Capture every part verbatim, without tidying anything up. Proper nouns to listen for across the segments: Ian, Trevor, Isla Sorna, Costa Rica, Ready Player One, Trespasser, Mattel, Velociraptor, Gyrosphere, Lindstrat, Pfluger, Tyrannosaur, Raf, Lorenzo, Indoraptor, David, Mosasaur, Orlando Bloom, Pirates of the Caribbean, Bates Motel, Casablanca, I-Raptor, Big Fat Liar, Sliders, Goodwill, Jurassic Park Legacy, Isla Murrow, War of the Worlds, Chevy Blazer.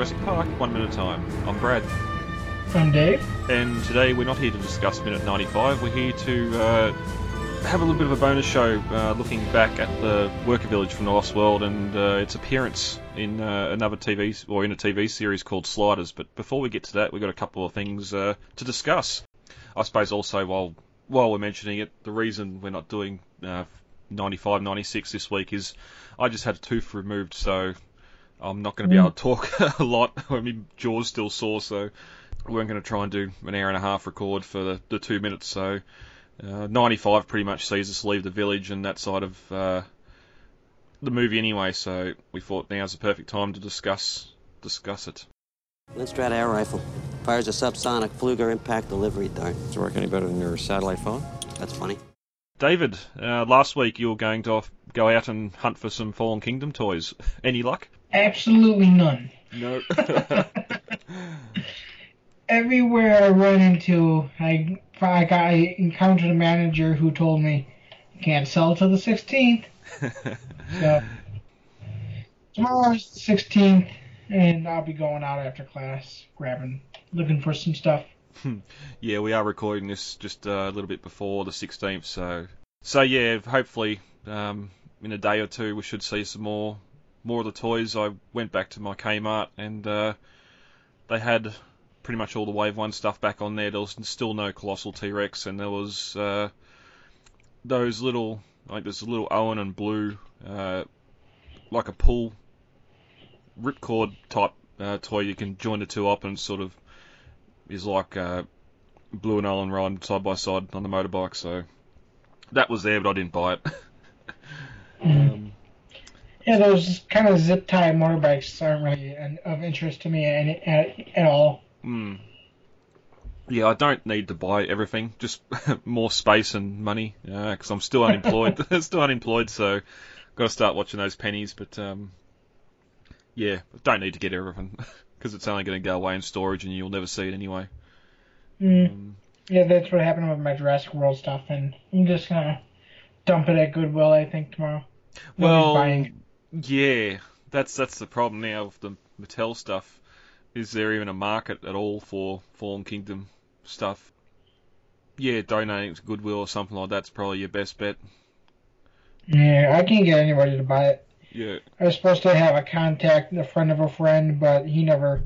Jurassic Park, one minute time. I'm Brad. I'm Dave. And today we're not here to discuss Minute ninety-five, we're here to uh, have a little bit of a bonus show uh, looking back at the worker village from the Lost World and uh, its appearance in uh, another T V, or in a T V series called Sliders. But before we get to that, we've got a couple of things uh, to discuss. I suppose also while while we're mentioning it, the reason we're not doing uh, ninety-five ninety-six this week is I just had a tooth removed, so I'm not going to be able to talk a lot. I mean, jaw's still sore, so we weren't going to try and do an hour and a half record for the, the two minutes. So uh, ninety-five pretty much sees us leave the village and that side of uh, the movie anyway, so we thought now's the perfect time to discuss discuss it. Lindstrat air rifle. Fires a subsonic Pfluger impact delivery dart. Does it work any better than your satellite phone? That's funny. David, uh, last week you were going to off, go out and hunt for some Fallen Kingdom toys. Any luck? Absolutely none. No. Everywhere I run into, I, I encountered a manager who told me, you can't sell till the sixteenth. So, tomorrow's the sixteenth, and I'll be going out after class, grabbing, looking for some stuff. Yeah, we are recording this just a little bit before the sixteenth, so... So, yeah, hopefully um, in a day or two we should see some more, more of the toys. I went back to my Kmart, and uh, they had pretty much all the Wave one stuff back on there. There was still no Colossal T-Rex, and there was uh, those little, like this little Owen and Blue, uh, like a pull ripcord type uh, toy. You can join the two up and sort of is like uh, Blue and Owen riding side by side on the motorbike. So that was there, but I didn't buy it. um, yeah, those kind of zip-tie motorbikes aren't really an, of interest to me at, at, at all. Mm. Yeah, I don't need to buy everything. Just more space and money, because uh, I'm still unemployed. still unemployed, so got to start watching those pennies. But um, yeah, don't need to get everything, because it's only going to go away in storage, and you'll never see it anyway. Mm. Um, yeah, that's what happened with my Jurassic World stuff, and I'm just gonna dump it at Goodwill, I think, tomorrow. Nobody's well, buying it. Yeah, that's that's the problem now with the Mattel stuff. Is there even a market at all for Fallen Kingdom stuff? Yeah, donating to Goodwill or something like that's probably your best bet. Yeah, I can't get anybody to buy it. Yeah. I was supposed to have a contact, a friend of a friend, but he never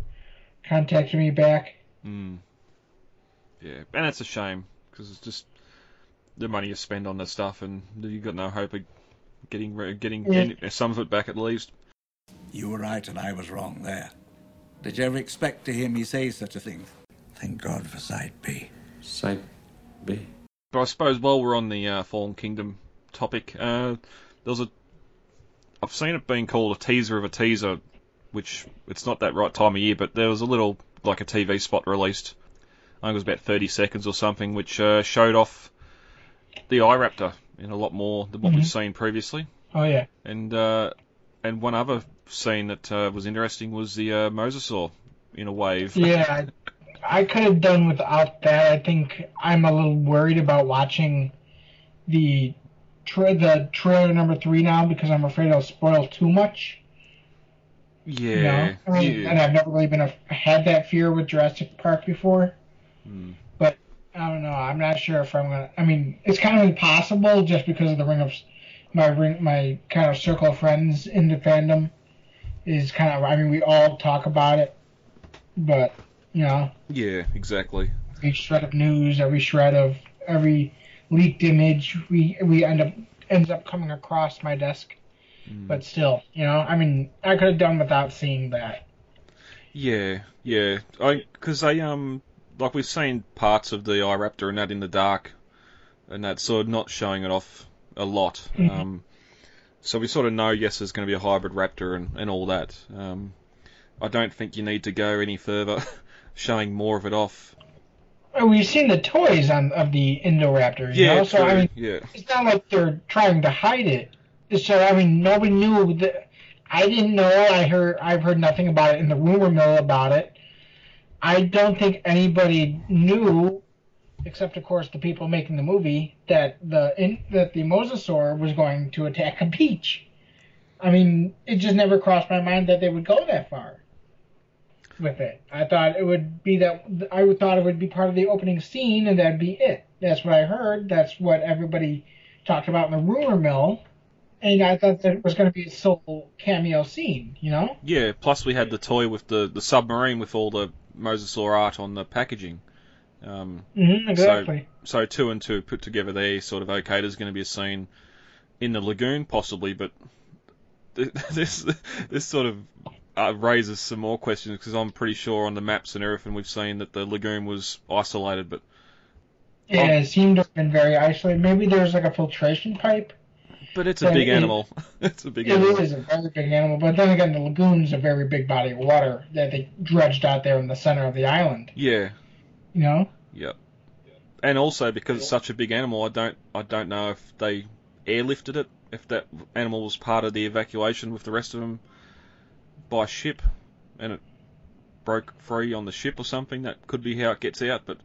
contacted me back. Mm. Yeah, and it's a shame, because it's just the money you spend on this stuff, and you've got no hope of getting, getting yeah. any, some of it back at least. You were right, and I was wrong there. Did you ever expect to hear me say such a thing? Thank God for Side B. Side B. But I suppose while we're on the uh, Fallen Kingdom topic, uh, there's a... I've seen it being called a teaser of a teaser, which it's not that right time of year, but there was a little, like a T V spot released. I think it was about thirty seconds or something, which uh, showed off the I-Raptor in a lot more than what mm-hmm. we've seen previously. Oh, yeah. And, uh, and one other scene that uh, was interesting was the uh, Mosasaur in a wave. Yeah, I, I could have done without that. I think I'm a little worried about watching the tra- the trailer number three now, because I'm afraid it'll spoil too much. Yeah, you know? I mean, yeah. And I've never really been a, had that fear with Jurassic Park before. Mm. But I don't know. I'm not sure if I'm gonna. I mean, it's kind of impossible just because of the ring of my ring, my kind of circle of friends in the fandom. Is kind of, I mean, we all talk about it, but, you know. Yeah, exactly. Every shred of news, every shred of, every leaked image, we we end up, ends up coming across my desk. Mm. But still, you know, I mean, I could have done without seeing that. Yeah, yeah. I, because I, um, like, we've seen parts of the I-Raptor and that in the dark, and that sort of not showing it off a lot. Mm-hmm. Um. So we sort of know, yes, there's going to be a hybrid raptor and, and all that. Um, I don't think you need to go any further showing more of it off. Well, we've seen the toys on, of the Indoraptor, you yeah, know? So, true. I mean, yeah. It's not like they're trying to hide it. So, I mean, nobody knew. That, I didn't know. I heard, I've heard nothing about it in the rumor mill about it. I don't think anybody knew, except, of course, the people making the movie, that the in, that the Mosasaur was going to attack a beach. I mean, it just never crossed my mind that they would go that far. with it. I thought it would be that I thought it would be part of the opening scene, and that'd be it. That's what I heard. That's what everybody talked about in the rumor mill. And I thought that it was going to be a sole cameo scene, you know? Yeah, plus we had the toy with the, the submarine with all the Mosasaur art on the packaging. Um, mm-hmm, exactly. So, so two and two put together there, sort of, okay, there's going to be a scene in the lagoon, possibly, but this this sort of uh, raises some more questions, because I'm pretty sure on the maps and everything we've seen that the lagoon was isolated, but... Yeah, it seemed to have been very isolated. Maybe there's like a filtration pipe. But it's a but big it, animal. It's a big it animal. It is a very big animal. But then again, the lagoon's a very big body of water that they dredged out there in the center of the island. Yeah. You know? Yep. And also, because it's such a big animal, I don't I don't know if they airlifted it, if that animal was part of the evacuation with the rest of them by ship, and it broke free on the ship or something. That could be how it gets out, but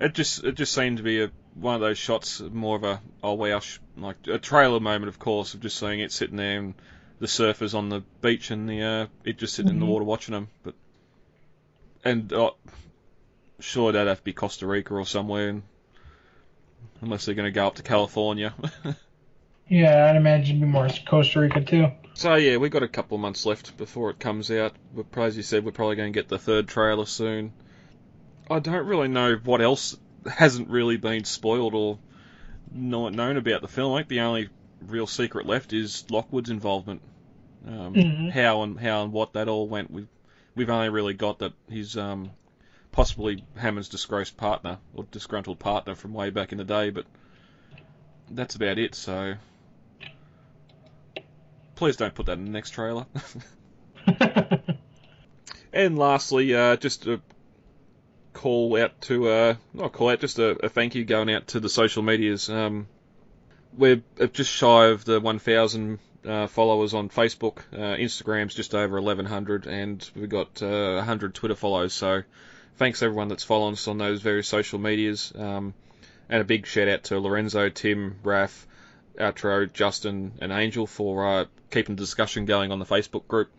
it just, it just seemed to be a... one of those shots, more of a oh wow, like a trailer moment, of course, of just seeing it sitting there and the surfers on the beach and the uh, it just sitting mm-hmm. in the water watching them. But and uh, sure, that'd have to be Costa Rica or somewhere, and, unless they're going to go up to California. Yeah, I'd imagine it'd be more Costa Rica too. So yeah, we got a couple of months left before it comes out. But as you said, we're probably going to get the third trailer soon. I don't really know what else hasn't really been spoiled or not known about the film. I think the only real secret left is Lockwood's involvement. Um, mm-hmm. How and how and what that all went. We've, we've only really got that he's um, possibly Hammond's disgraced partner or disgruntled partner from way back in the day, but that's about it. So please don't put that in the next trailer. And lastly, uh, just a call out to uh not call out just a, a thank you going out to the social medias. Um we're just shy of the one thousand uh, followers on Facebook. uh, Instagram's just over eleven hundred, and we've got uh, one hundred Twitter follows, so thanks everyone that's following us on those various social medias. Um and a big shout out to Lorenzo, Tim, Raf, Outro, Justin and Angel for uh keeping the discussion going on the Facebook group,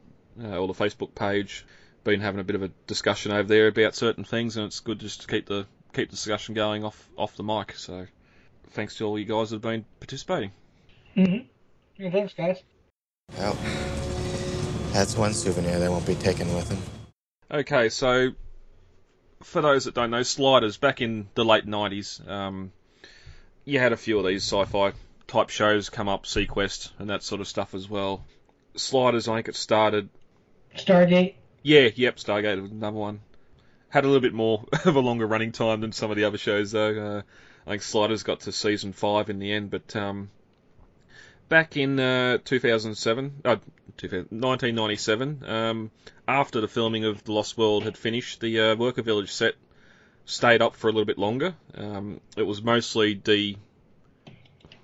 uh, or the Facebook page. Been having a bit of a discussion over there about certain things, and it's good just to keep the keep the discussion going off off the mic. So thanks to all you guys that have been participating. Mm-hmm. Yeah, thanks, guys. Well, that's one souvenir they won't be taking with them. Okay, so for those that don't know, Sliders, back in the late nineties, um, you had a few of these sci-fi type shows come up, Sequest and that sort of stuff as well. Sliders, I think it started... Stargate. Yeah, yep, Stargate was another one. Had a little bit more of a longer running time than some of the other shows, though. Uh, I think Sliders got to season five in the end, but um, back in uh, two thousand seven, uh, nineteen ninety-seven, um, after the filming of The Lost World had finished, the uh, Worker Village set stayed up for a little bit longer. Um, it was mostly de-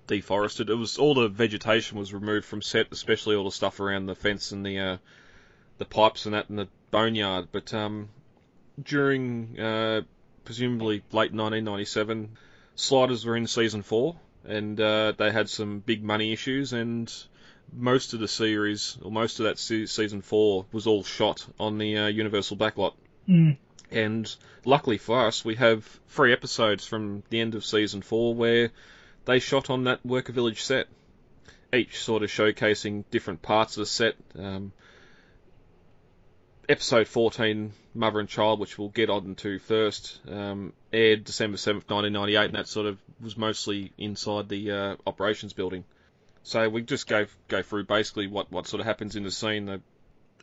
deforested. It was all the vegetation was removed from set, especially all the stuff around the fence and the... Uh, the pipes and that in the boneyard, but um, during uh, presumably late nineteen ninety-seven, Sliders were in season four, and uh, they had some big money issues, and most of the series, or most of that se- season four, was all shot on the uh, Universal Backlot. Mm. And luckily for us, we have three episodes from the end of season four where they shot on that Worker Village set, each sort of showcasing different parts of the set. Um, Episode fourteen, Mother and Child, which we'll get on to first, um, aired December seventh, nineteen ninety-eight, and that sort of was mostly inside the uh, operations building. So we just go go through basically what, what sort of happens in the scene. The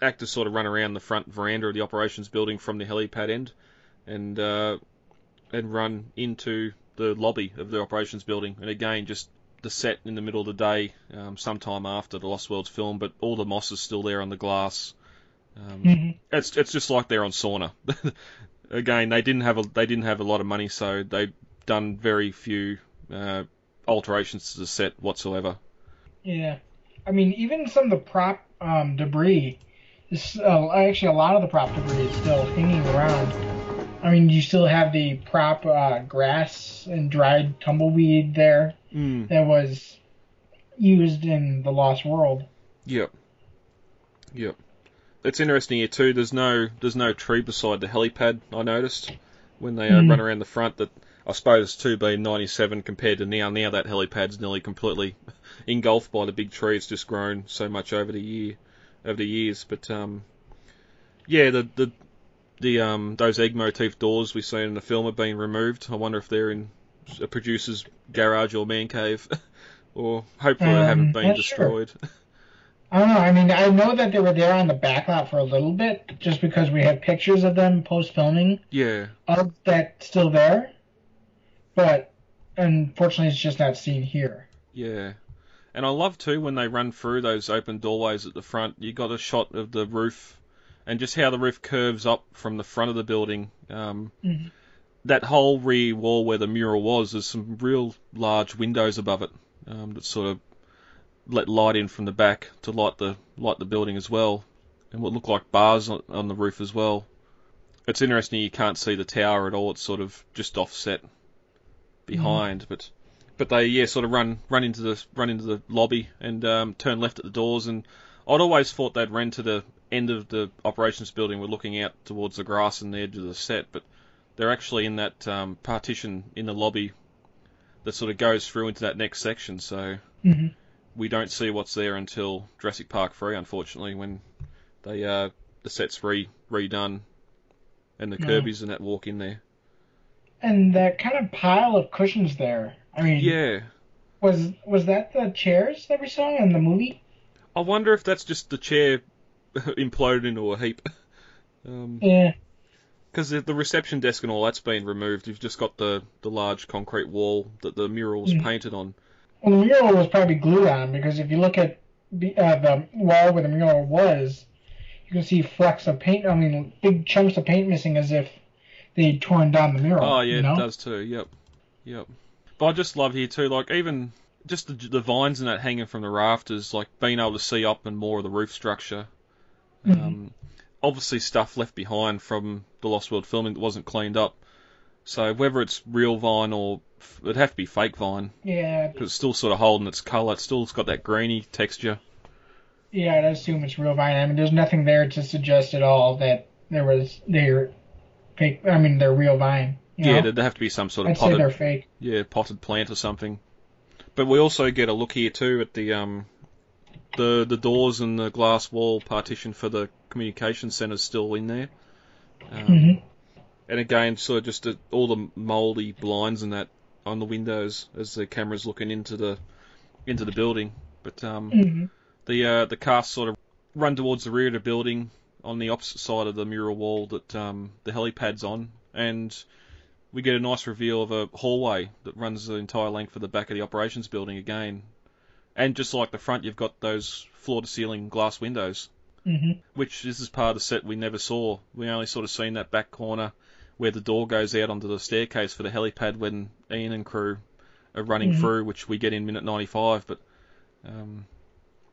actors sort of run around the front veranda of the operations building from the helipad end and uh, and run into the lobby of the operations building. And again, just the set in the middle of the day, um, sometime after the Lost World's film, but all the moss is still there on the glass. Um, mm-hmm. It's it's just like they're on Sauna. Again, they didn't have a they didn't have a lot of money, so they've done very few uh, alterations to the set whatsoever. Yeah, I mean, even some of the prop um, debris, this, uh, actually a lot of the prop debris is still hanging around. I mean, you still have the prop uh, grass and dried tumbleweed there mm. that was used in The Lost World. Yep. Yep. it's interesting here too. There's no there's no tree beside the helipad. I noticed when they uh, mm. run around the front. That I suppose too being ninety-seven compared to now. Now that helipad's nearly completely engulfed by the big tree. It's just grown so much over the year over the years. But um, yeah, the the the um those egg motif doors we seen in the film are being removed. I wonder if they're in a producer's garage or man cave, or hopefully um, they haven't been destroyed. Sure. I don't know. I mean, I know that they were there on the backlot for a little bit, just because we had pictures of them post-filming. Yeah. Of that still there, but unfortunately, it's just not seen here. Yeah, and I love too when they run through those open doorways at the front. You got a shot of the roof, and just how the roof curves up from the front of the building. Um, mm-hmm. That whole rear wall where the mural was, there's some real large windows above it um, that sort of let light in from the back to light the light the building as well, and what look like bars on, on the roof as well. It's interesting you can't see the tower at all. It's sort of just offset behind, mm-hmm. but but they yeah sort of run run into the run into the lobby and um, turn left at the doors. And I'd always thought they'd run to the end of the operations building. We're looking out towards the grass and the edge of the set, but they're actually in that um, partition in the lobby that sort of goes through into that next section. So. Mm-hmm. We don't see what's there until Jurassic Park Three, unfortunately, when they uh, the set's re redone and the mm. Kirby's and that walk in there. And that kind of pile of cushions there. I mean, yeah, was was that the chairs that we saw in the movie? I wonder if that's just the chair imploded into a heap. Um, yeah, because the, the reception desk and all that's been removed. You've just got the the large concrete wall that the mural was mm. painted on. Well, the mural was probably glued on, because if you look at the, uh, the wall where the mural was, you can see flecks of paint, I mean, big chunks of paint missing as if they'd torn down the mural. Oh, yeah, you know? It does too, yep, yep. But I just love here too, like, even just the, the vines and that hanging from the rafters, like, being able to see up and more of the roof structure. Mm-hmm. Um, obviously stuff left behind from the Lost World filming that wasn't cleaned up. So whether it's real vine or... it'd have to be fake vine. Yeah. Because it's still sort of holding its colour. It's still it's got that greeny texture. Yeah, I'd assume it's real vine. I mean, there's nothing there to suggest at all that there was... they're fake. I mean, they're real vine. You know? Yeah, there'd have to be some sort of I'd potted... I'd say they're fake. Yeah, potted plant or something. But we also get a look here, too, at the um, the the doors and the glass wall partition for the communication centre's still in there. Um, mm-hmm. And again, sort of just the, all the mouldy blinds and that on the windows as the camera's looking into the into the building. But um, mm-hmm. the uh, the cast sort of run towards the rear of the building on the opposite side of the mural wall that um, the helipad's on, and we get a nice reveal of a hallway that runs the entire length of the back of the operations building again. And just like the front, you've got those floor-to-ceiling glass windows, mm-hmm. which this is part of the set we never saw. We only sort of seen that back corner where the door goes out onto the staircase for the helipad when Ian and crew are running mm-hmm. through, which we get in minute ninety-five. But um,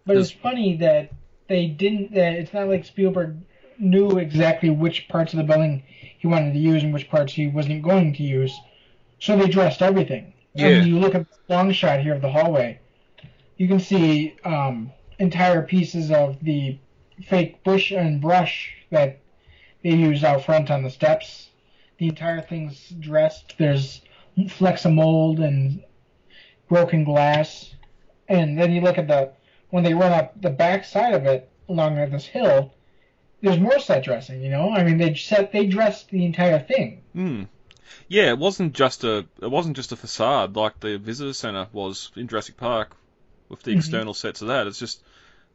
but it's funny that they didn't... That it's not like Spielberg knew exactly which parts of the building he wanted to use and which parts he wasn't going to use, so they dressed everything. Yeah. And you look at the long shot here of the hallway, you can see um, entire pieces of the fake bush and brush that they used out front on the steps. The entire thing's dressed. There's flecks of mold and broken glass. And then you look at the... when they run up the back side of it along this hill, there's more set dressing, you know? I mean, they set they dressed the entire thing. Mm. Yeah, it wasn't just a it wasn't just a facade like the visitor center was in Jurassic Park with the mm-hmm. external sets of that. It's just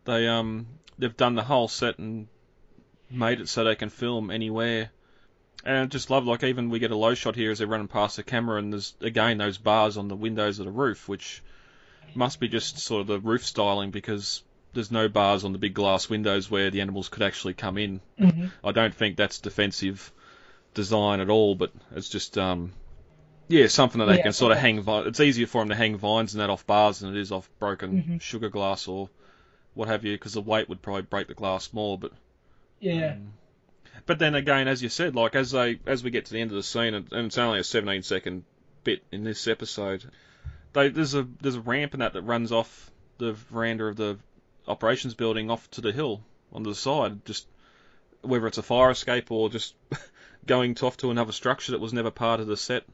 they um they've done the whole set and made it so they can film anywhere. And I just love, like, even we get a low shot here as they're running past the camera, and there's, again, those bars on the windows of the roof, which must be just sort of the roof styling, because there's no bars on the big glass windows where the animals could actually come in. Mm-hmm. I don't think that's defensive design at all, but it's just, um, yeah, something that they yeah, can sort okay. of hang... It's easier for them to hang vines and that off bars than it is off broken mm-hmm. sugar glass or what have you, because the weight would probably break the glass more, but... Yeah. Um, But then again, as you said, like as they as we get to the end of the scene, and it's only a seventeen second bit in this episode, they, there's a there's a ramp in that that runs off the veranda of the operations building off to the hill on the side, just whether it's a fire escape or just going off to another structure that was never part of the set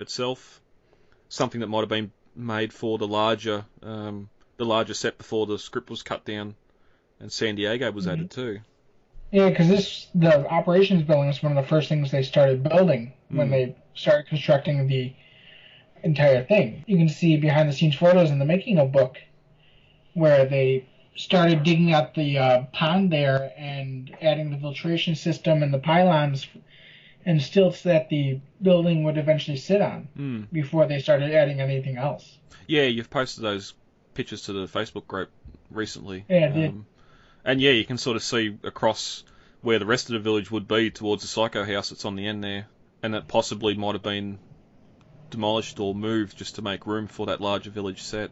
itself, something that might have been made for the larger um, the larger set before the script was cut down and San Diego was mm-hmm. added too. Yeah, because this the operations building was one of the first things they started building when mm. they started constructing the entire thing. You can see behind the scenes photos in the making of book where they started digging out the uh, pond there and adding the filtration system and the pylons and stilts that the building would eventually sit on mm. before they started adding anything else. Yeah, you've posted those pictures to the Facebook group recently. Yeah, I did. Um, and yeah, you can sort of see across where the rest of the village would be towards the Psycho House that's on the end there, and that possibly might have been demolished or moved just to make room for that larger village set.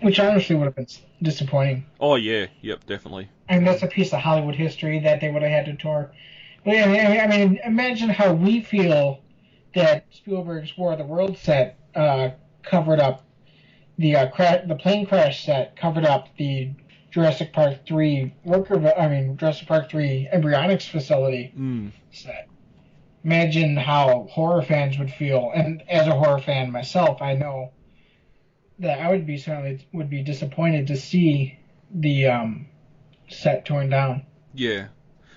Which honestly would have been disappointing. Oh, yeah. Yep, definitely. And that's a piece of Hollywood history that they would have had to tour. But yeah, I mean, imagine how we feel that Spielberg's War of the Worlds set uh, covered up, the uh, cra- the plane crash set covered up the Jurassic Park Three worker, I mean Jurassic Park Three embryonics facility mm. set. Imagine how horror fans would feel, and as a horror fan myself, I know that I would be certainly would be disappointed to see the um, set torn down. Yeah,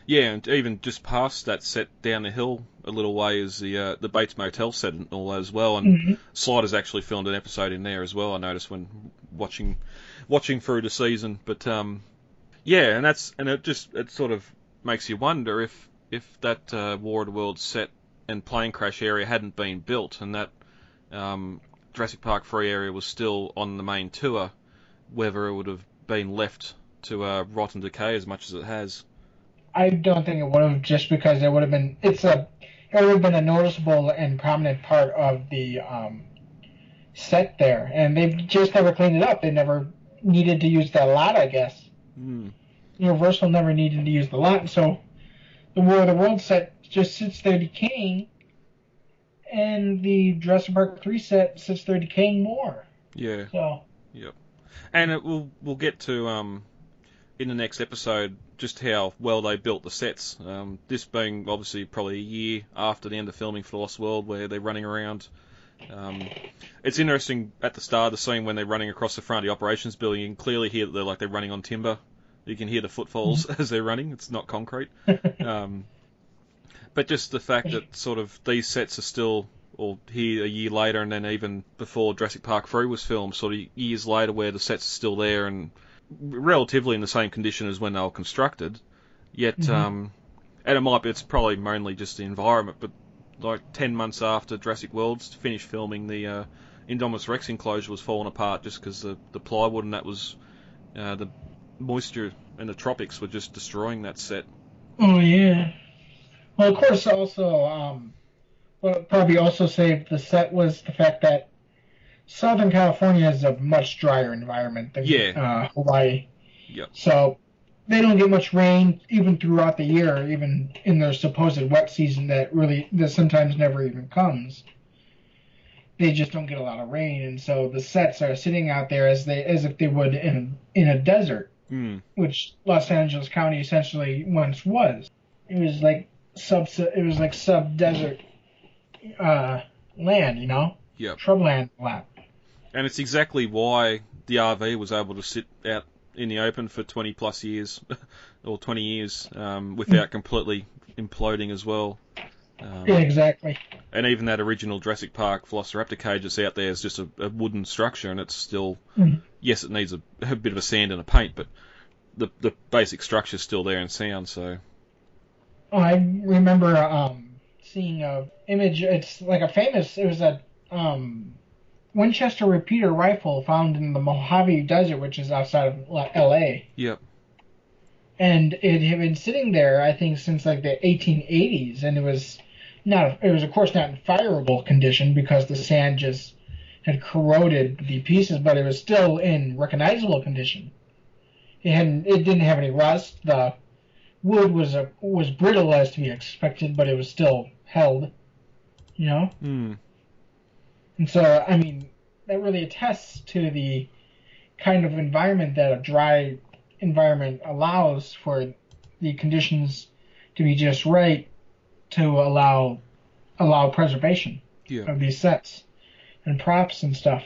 yeah, and even just past that set down the hill a little way is the uh, the Bates Motel set and all that as well. And mm-hmm. Sliders actually filmed an episode in there as well. I noticed when watching watching through the season, but um, yeah, and that's and it just it sort of makes you wonder if if that uh, War of the Worlds set and plane crash area hadn't been built and that. Um, Jurassic Park Three area was still on the main tour, whether it would have been left to uh, rot and decay as much as it has. I don't think it would have, just because it would have been it's a it would have been a noticeable and prominent part of the um, set there, and they've just never cleaned it up. They never needed to use that lot, I guess. Mm. Universal never needed to use the lot, so the War of the World set just sits there decaying. And the Jurassic Park Three set sits there decaying more. Yeah. So. Yep. And it, we'll we'll get to um in the next episode just how well they built the sets. Um, this being obviously probably a year after the end of filming for Lost World, where they're running around. Um, it's interesting at the start of the scene when they're running across the front of the operations building. You can clearly hear that they're like they're running on timber. You can hear the footfalls as they're running. It's not concrete. Um. But just the fact that sort of these sets are still, or here a year later, and then even before Jurassic Park Three was filmed, sort of years later, where the sets are still there and relatively in the same condition as when they were constructed. Yet, mm-hmm. um, and it might be it's probably mainly just the environment. But like ten months after Jurassic World's finished filming, the uh, Indominus Rex enclosure was falling apart just because the the plywood and that was uh, the moisture and the tropics were just destroying that set. Oh yeah. Well, of course, also, um, what probably also saved the set was the fact that Southern California is a much drier environment than yeah. uh, Hawaii. Yep. So they don't get much rain even throughout the year, even in their supposed wet season that really that sometimes never even comes. They just don't get a lot of rain, and so the sets are sitting out there as they as if they would in in a desert, mm. which Los Angeles County essentially once was. It was like. Sub, it was like sub-desert uh, land, you know? Yeah. Shrubland land. And it's exactly why the R V was able to sit out in the open for twenty-plus years, or twenty years, um, without completely imploding as well. Um, yeah, exactly. And even that original Jurassic Park Velociraptor cage that's out there is just a, a wooden structure, and it's still... Mm-hmm. Yes, it needs a, a bit of a sand and a paint, but the, the basic structure's still there and sound, so... Oh, I remember um, seeing a image. It's like a famous. It was a um, Winchester repeater rifle found in the Mojave Desert, which is outside of L A Yep. And it had been sitting there, I think, since like the eighteen eighties, and it was not. It was, of course, not in fireable condition because the sand just had corroded the pieces, but it was still in recognizable condition. It hadn't. It didn't have any rust. The wood was a, was brittle as to be expected, but it was still held, you know? Mm. And so, I mean, that really attests to the kind of environment that a dry environment allows for the conditions to be just right to allow allow preservation yeah. of these sets and props and stuff.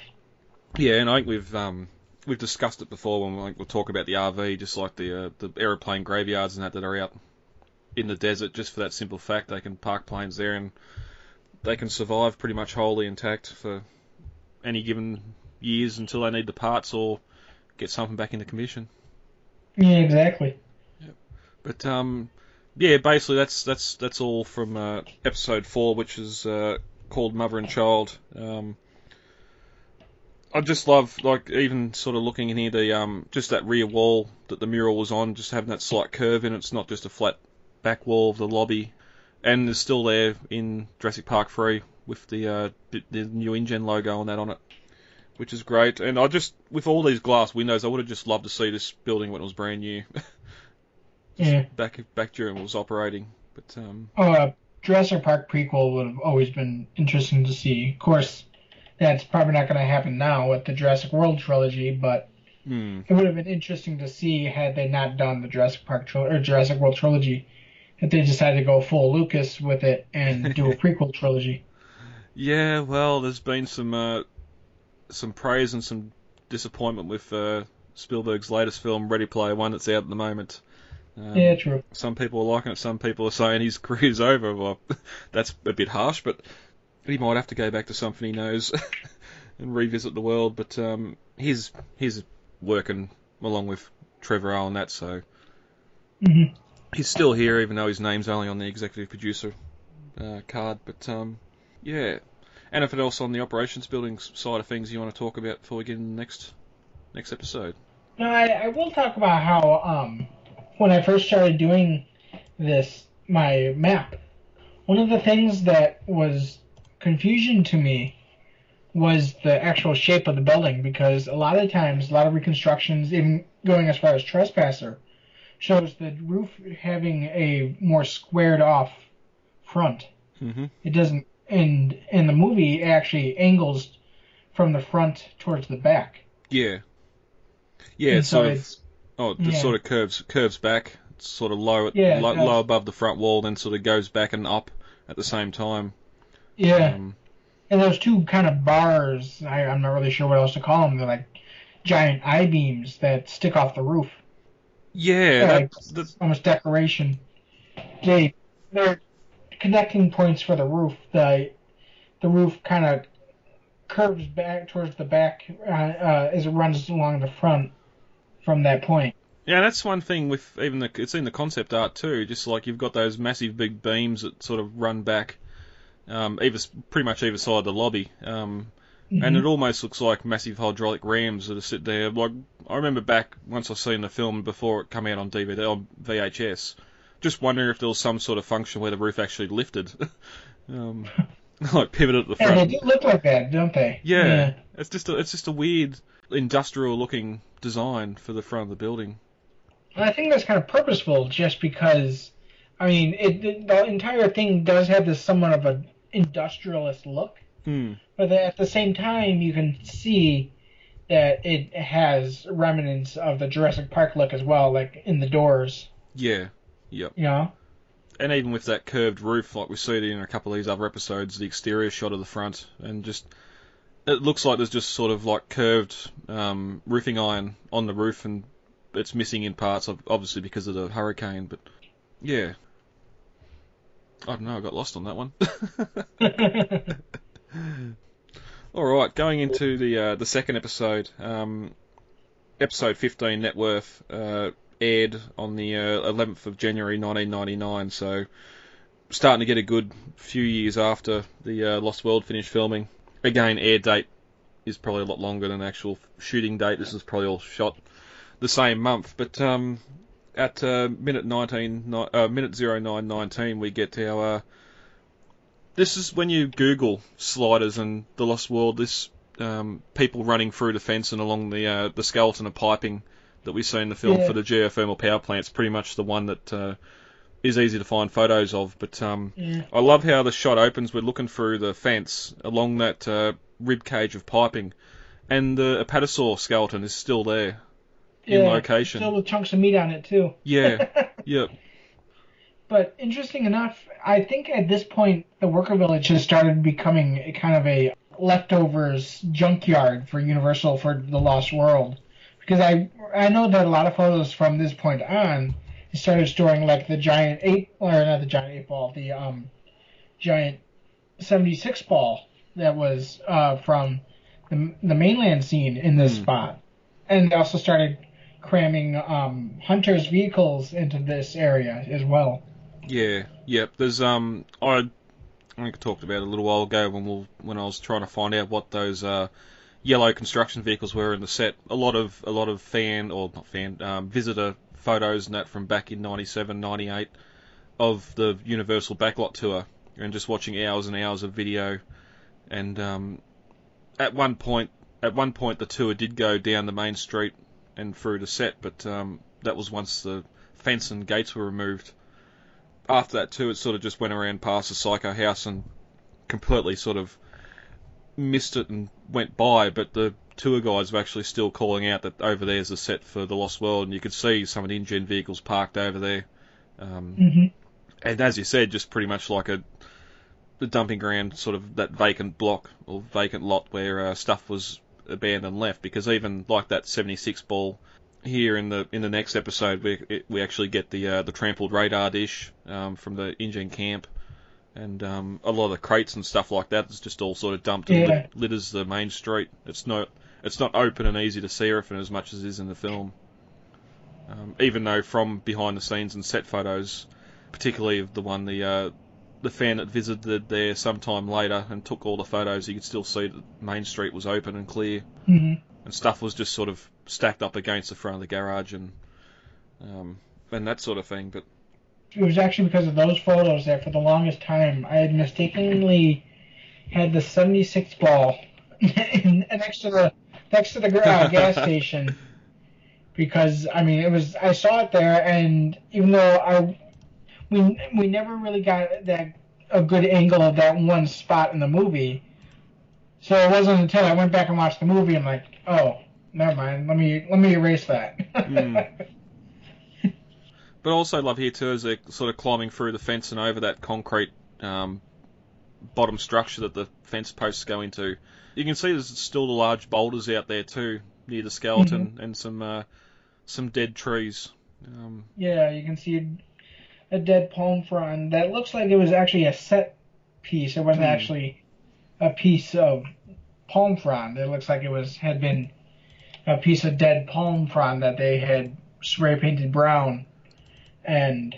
Yeah, and I think we've um, we've discussed it before when like, we'll talk about the R V, just like the uh, the aeroplane graveyards and that that are out in the desert, just for that simple fact they can park planes there and they can survive pretty much wholly intact for any given years until they need the parts or get something back into commission. Yeah, exactly. Yep. But um, yeah, basically that's that's that's all from uh, episode four, which is uh, called Mother and Child. Um, I just love, like, even sort of looking in here, the um, just that rear wall that the mural was on, just having that slight curve in it. It's not just a flat back wall of the lobby, and it's still there in Jurassic Park Three with the uh, the new InGen logo and that on it, which is great. And I just, with all these glass windows, I would have just loved to see this building when it was brand new. yeah. Back back during it was operating, but um. Oh, a Jurassic Park prequel would have always been interesting to see. Of course, that's probably not going to happen now with the Jurassic World trilogy, but mm. it would have been interesting to see had they not done the Jurassic Park tri- or Jurassic World trilogy. That they decided to go full Lucas with it and do a prequel trilogy. Yeah, well, there's been some uh, some praise and some disappointment with uh, Spielberg's latest film, Ready Player One, that's out at the moment. Um, yeah, true. Some people are liking it, some people are saying his career's over. Well, that's a bit harsh, but he might have to go back to something he knows and revisit the world. But um, he's, he's working along with Trevor on that, so... Mm-hmm. He's still here, even though his name's only on the executive producer uh, card. But, um, yeah. Anything else on the operations building side of things you want to talk about before we get in the next, next episode? No, I, I will talk about how um, when I first started doing this, my map, one of the things that was confusion to me was the actual shape of the building, because a lot of times, a lot of reconstructions, even going as far as Trespasser, shows the roof having a more squared off front. Mm-hmm. It doesn't, and in the movie, it actually angles from the front towards the back. Yeah, yeah. It's so sort it's, of, oh, it yeah. sort of curves curves back. It's sort of low, yeah, low, low above the front wall, then sort of goes back and up at the same time. Yeah, um, and those two kind of bars. I, I'm not really sure what else to call them. They're like giant I beams that stick off the roof. Yeah, yeah that, that, almost decoration. They, they're connecting points for the roof. The, the roof kind of curves back towards the back uh, uh, as it runs along the front from that point. Yeah, that's one thing with even the it's in the concept art too. Just like you've got those massive big beams that sort of run back, um, either pretty much either side of the lobby. Um, Mm-hmm. And it almost looks like massive hydraulic rams that are sit there. Like I remember back once I seen the film before it came out on D V D on V H S, just wondering if there was some sort of function where the roof actually lifted, um, like pivoted at the front. Yeah, they do look like that, don't they? Yeah, yeah. It's just a, it's just a weird industrial looking design for the front of the building. And I think that's kind of purposeful, just because I mean it, the entire thing does have this somewhat of an industrialist look. Hmm. But at the same time, you can see that it has remnants of the Jurassic Park look as well, like in the doors. Yeah, yep. You know? And even with that curved roof, like we see it in a couple of these other episodes, the exterior shot of the front, and just, it looks like there's just sort of like curved um, roofing iron on the roof, and it's missing in parts, obviously because of the hurricane, but yeah. I don't know, I got lost on that one. All right, going into the uh, the second episode, um, episode fifteen, Net Worth, uh, aired on the uh, eleventh of January nineteen ninety-nine, so starting to get a good few years after the uh, Lost World finished filming. Again, air date is probably a lot longer than actual shooting date. This is probably all shot the same month, but um, at uh, minute nineteen, uh, minute oh nine nineteen, we get to our... Uh, This is when you Google Sliders and the Lost World, this um, people running through the fence and along the uh, the skeleton of piping that we see in the film yeah. for the geothermal power plant's pretty much the one that uh, is easy to find photos of. But um, yeah. I love how the shot opens. We're looking through the fence along that uh, rib cage of piping, and the apatosaur skeleton is still there yeah, in location. Still with chunks of meat on it too. Yeah, yep. But interesting enough, I think at this point, the Worker Village has started becoming a kind of a leftovers junkyard for Universal for the Lost World. Because I I know that a lot of photos from this point on started storing like the giant eight, or not the giant eight ball, the um giant seventy-six ball that was uh, from the, the mainland scene in this mm. spot. And they also started cramming um, Hunter's vehicles into this area as well. Yeah, yep. There's um, I, I think I talked about it a little while ago when we'll, when I was trying to find out what those uh, yellow construction vehicles were in the set. A lot of a lot of fan or not fan um, visitor photos and that from back in ninety-seven, ninety-eight of the Universal Backlot tour, and just watching hours and hours of video. And um, at one point, at one point the tour did go down the main street and through the set, but um, that was once the fence and gates were removed. After that too, it sort of just went around past the Psycho House and completely sort of missed it and went by, but the tour guides were actually still calling out that over there is the set for The Lost World, and you could see some of the InGen vehicles parked over there. Um, mm-hmm. And as you said, just pretty much like a, a dumping ground, sort of that vacant block or vacant lot where uh, stuff was abandoned left, because even like that seventy-six ball here in the in the next episode we it, we actually get the uh, the trampled radar dish um, from the InGen camp, and um, a lot of the crates and stuff like that is just all sort of dumped yeah. and lit, litters the main street. It's not it's not open and easy to see often as much as it is in the film. Um, even though from behind the scenes and set photos, particularly of the one the uh, the fan that visited there sometime later and took all the photos, you could still see that Main Street was open and clear, mm-hmm. and stuff was just sort of stacked up against the front of the garage and um, and that sort of thing. But it was actually because of those photos that for the longest time I had mistakenly had the seventy-six ball next to the next to the uh, gas station, because I mean it was I saw it there, and even though I. We we never really got that a good angle of that one spot in the movie, so it wasn't until I went back and watched the movie I'm like, oh, never mind. Let me let me erase that. mm. But also, love here too is they're sort of climbing through the fence and over that concrete um, bottom structure that the fence posts go into. You can see there's still the large boulders out there too near the skeleton mm-hmm. and some uh, some dead trees. Um, yeah, you can see. It. A dead palm frond that looks like it was actually a set piece. It wasn't mm. actually a piece of palm frond. It looks like it was had been a piece of dead palm frond that they had spray painted brown and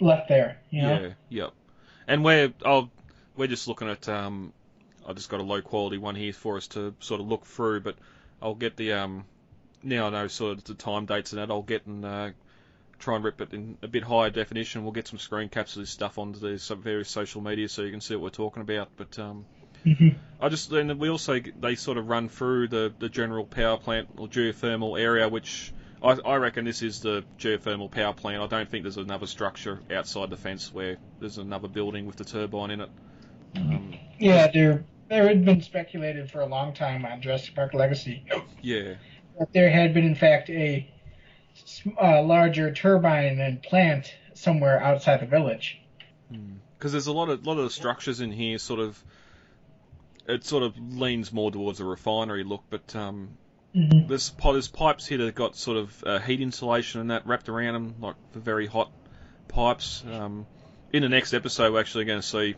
left there. You know? Yeah, yep. And we're I'll, we're just looking at. Um, I just got a low quality one here for us to sort of look through, but I'll get the um. Now I know sort of the time dates and that. I'll get and. Uh, try and rip it in a bit higher definition. We'll get some screen caps of this stuff onto the various social media so you can see what we're talking about. But um, mm-hmm. I just and we also they sort of run through the, the general power plant or geothermal area, which I, I reckon this is the geothermal power plant. I don't think there's another structure outside the fence where there's another building with the turbine in it. Um, yeah, there there had been speculated for a long time on Jurassic Park Legacy. Yeah, but there had been in fact a Uh, larger turbine and plant somewhere outside the village. Because there's a lot of lot of the structures in here sort of it sort of leans more towards a refinery look, but um, mm-hmm. there's, there's pipes here that got sort of uh, heat insulation and that wrapped around them, like the very hot pipes. Um, in the next episode, we're actually going to see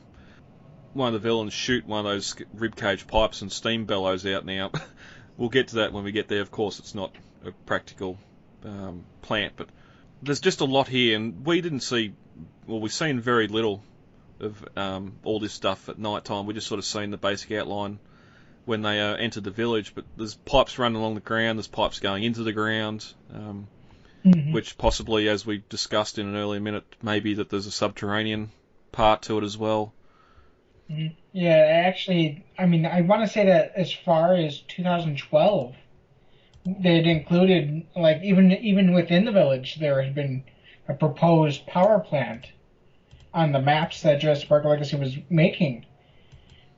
one of the villains shoot one of those ribcage pipes and steam bellows out now. We'll get to that when we get there. Of course, it's not a practical Um, plant, but there's just a lot here, and we didn't see, well, we've seen very little of um, all this stuff at night time. We just sort of seen the basic outline when they uh, entered the village, but there's pipes running along the ground, there's pipes going into the ground, um, mm-hmm. which possibly, as we discussed in an earlier minute, maybe that there's a subterranean part to it as well. Yeah, actually, I mean, I want to say that as far as two thousand twelve, they'd included, like, even even within the village, there had been a proposed power plant on the maps that Jurassic Park Legacy was making.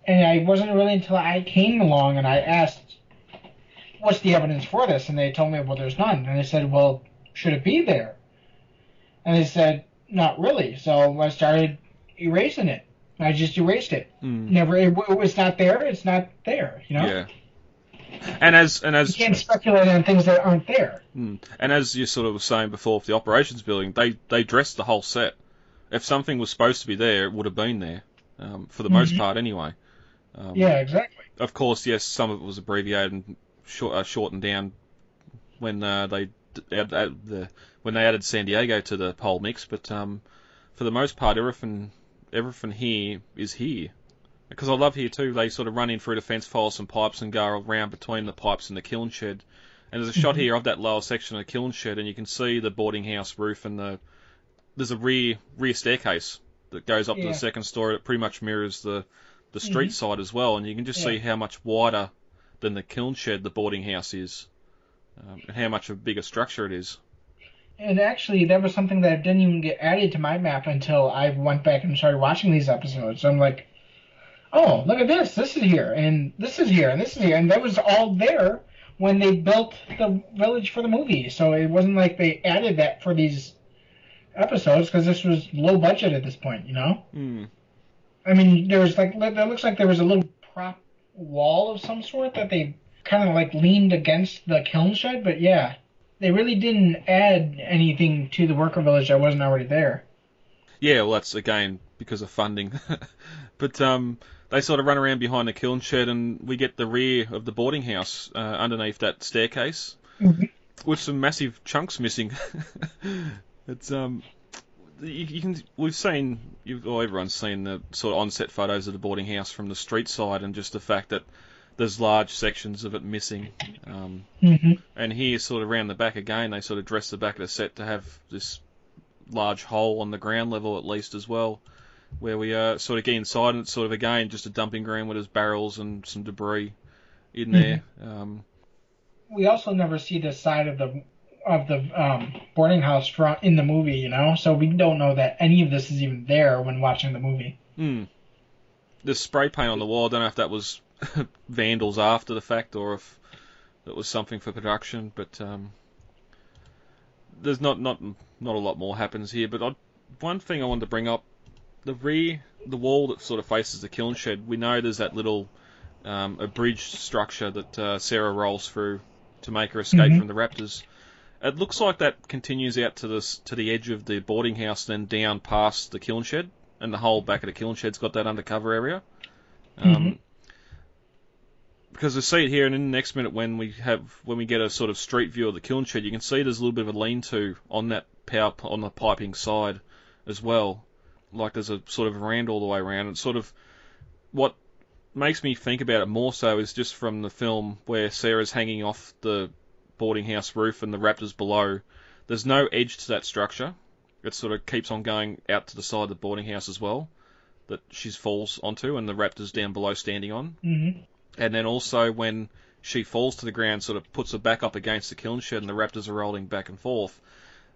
And I wasn't really until I came along and I asked, what's the evidence for this? And they told me, well, there's none. And I said, well, should it be there? And they said, not really. So I started erasing it. I just erased it. Mm. Never, it, it was not there. It's not there. You know. Yeah. And as and as you can't speculate on things that aren't there. And as you sort of were saying before, for the operations building, they they dressed the whole set. If something was supposed to be there, it would have been there, um, for the mm-hmm. most part, anyway. Um, yeah, exactly. Of course, yes, some of it was abbreviated and short, uh, shortened down when uh, they add, add the when they added San Diego to the pole mix. But um, for the most part, everything everything here is here. Because I love here too, they sort of run in through the fence, file some pipes, and go around between the pipes and the kiln shed. And there's a shot here of that lower section of the kiln shed, and you can see the boarding house roof and the there's a rear rear staircase that goes up yeah. to the second story that pretty much mirrors the, the street mm-hmm. side as well. And you can just yeah. see how much wider than the kiln shed the boarding house is, um, and how much of a bigger structure it is. And actually, that was something that didn't even get added to my map until I went back and started watching these episodes. So I'm like, oh, look at this. This is here, and this is here, and this is here. And that was all there when they built the village for the movie. So it wasn't like they added that for these episodes, because this was low budget at this point, you know? Mm. I mean, there was like, it looks like there was a little prop wall of some sort that they kind of like leaned against the kiln shed. But yeah, they really didn't add anything to the worker village that wasn't already there. Yeah, well, that's, again, because of funding. But um, they sort of run around behind the kiln shed, and we get the rear of the boarding house uh, underneath that staircase, mm-hmm. with some massive chunks missing. It's um, you, you can we've seen, you've, well, everyone's seen the sort of on-set photos of the boarding house from the street side, and just the fact that there's large sections of it missing. Um, mm-hmm. And here, sort of around the back again, they sort of dress the back of the set to have this large hole on the ground level, at least, as well, where we uh, sort of get inside, and it's sort of, again, just a dumping ground where there's barrels and some debris in there. Mm-hmm. Um, we also never see the side of the of the um, boarding house front in the movie, you know? So we don't know that any of this is even there when watching the movie. Mm. The spray paint on the wall, I don't know if that was vandals after the fact or if it was something for production, but um, there's not, not, not a lot more happens here. But I'd, one thing I wanted to bring up, the rear, the wall that sort of faces the kiln shed, we know there's that little um, abridged structure that uh, Sarah rolls through to make her escape mm-hmm. from the raptors. It looks like that continues out to this to the edge of the boarding house, then down past the kiln shed, and the whole back of the kiln shed's got that undercover area. Um, mm-hmm. Because we see it here, and in the next minute when we have when we get a sort of street view of the kiln shed, you can see there's a little bit of a lean-to on that power on the piping side as well. Like there's a sort of veranda all the way around. It's sort of what makes me think about it more so is just from the film where Sarah's hanging off the boarding house roof and the raptors below. There's no edge to that structure. It sort of keeps on going out to the side of the boarding house as well that she falls onto and the raptors down below standing on. Mm-hmm. And then also when she falls to the ground, sort of puts her back up against the kiln shed and the raptors are rolling back and forth.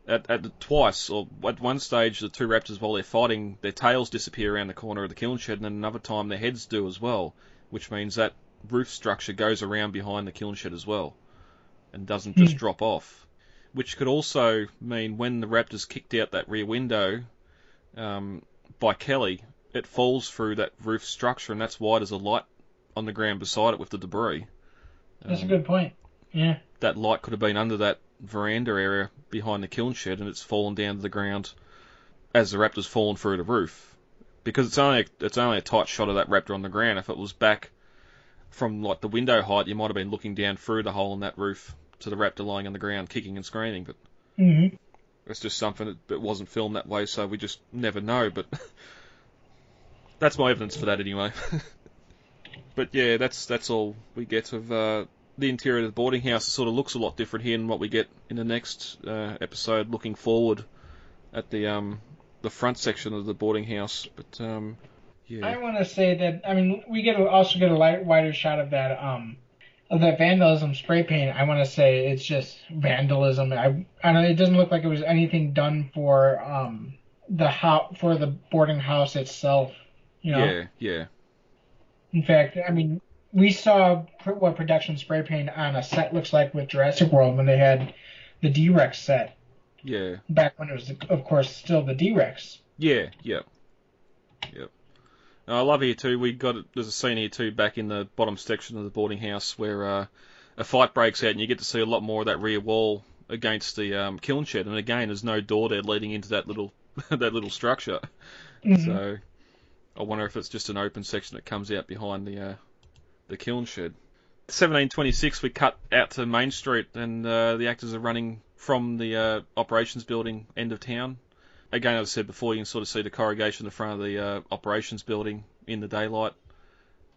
At, at the, twice, or at one stage, the two raptors, while they're fighting, their tails disappear around the corner of the kiln shed, and then another time their heads do as well, which means that roof structure goes around behind the kiln shed as well, and doesn't just mm. drop off. Which could also mean when the raptors kicked out that rear window um, by Kelly, it falls through that roof structure, and that's why there's a light on the ground beside it with the debris. That's um, a good point, yeah. That light could have been under that veranda area behind the kiln shed, and it's fallen down to the ground as the raptor's fallen through the roof. Because it's only a, it's only a tight shot of that raptor on the ground. If it was back from like the window height, you might have been looking down through the hole in that roof to the raptor lying on the ground, kicking and screaming. But mm-hmm. it's just something that, that wasn't filmed that way, so we just never know. But that's my evidence for that anyway. But yeah, that's that's all we get of. Uh, The interior of the boarding house sort of looks a lot different here than what we get in the next uh, episode, looking forward at the um, the front section of the boarding house. But um, yeah, I want to say that I mean we get also get a light, wider shot of that um, of that vandalism spray paint. I want to say it's just vandalism. I, I don't, it doesn't look like it was anything done for um, the ho- for the boarding house itself. You know? Yeah, yeah. In fact, I mean. We saw what production spray paint on a set looks like with Jurassic World when they had the D-Rex set. Yeah. Back when it was, of course, still the D-Rex. Yeah, yeah. Yep. I love here too, we got, there's a scene here too back in the bottom section of the boarding house where uh, a fight breaks out and you get to see a lot more of that rear wall against the um, kiln shed, and again there's no door there leading into that little that little structure. Mm-hmm. So I wonder if it's just an open section that comes out behind the uh, the kiln shed. seventeen twenty-six we cut out to Main Street and uh, the actors are running from the uh, operations building end of town. Again, as I said before, you can sort of see the corrugation in the front of the uh, operations building in the daylight,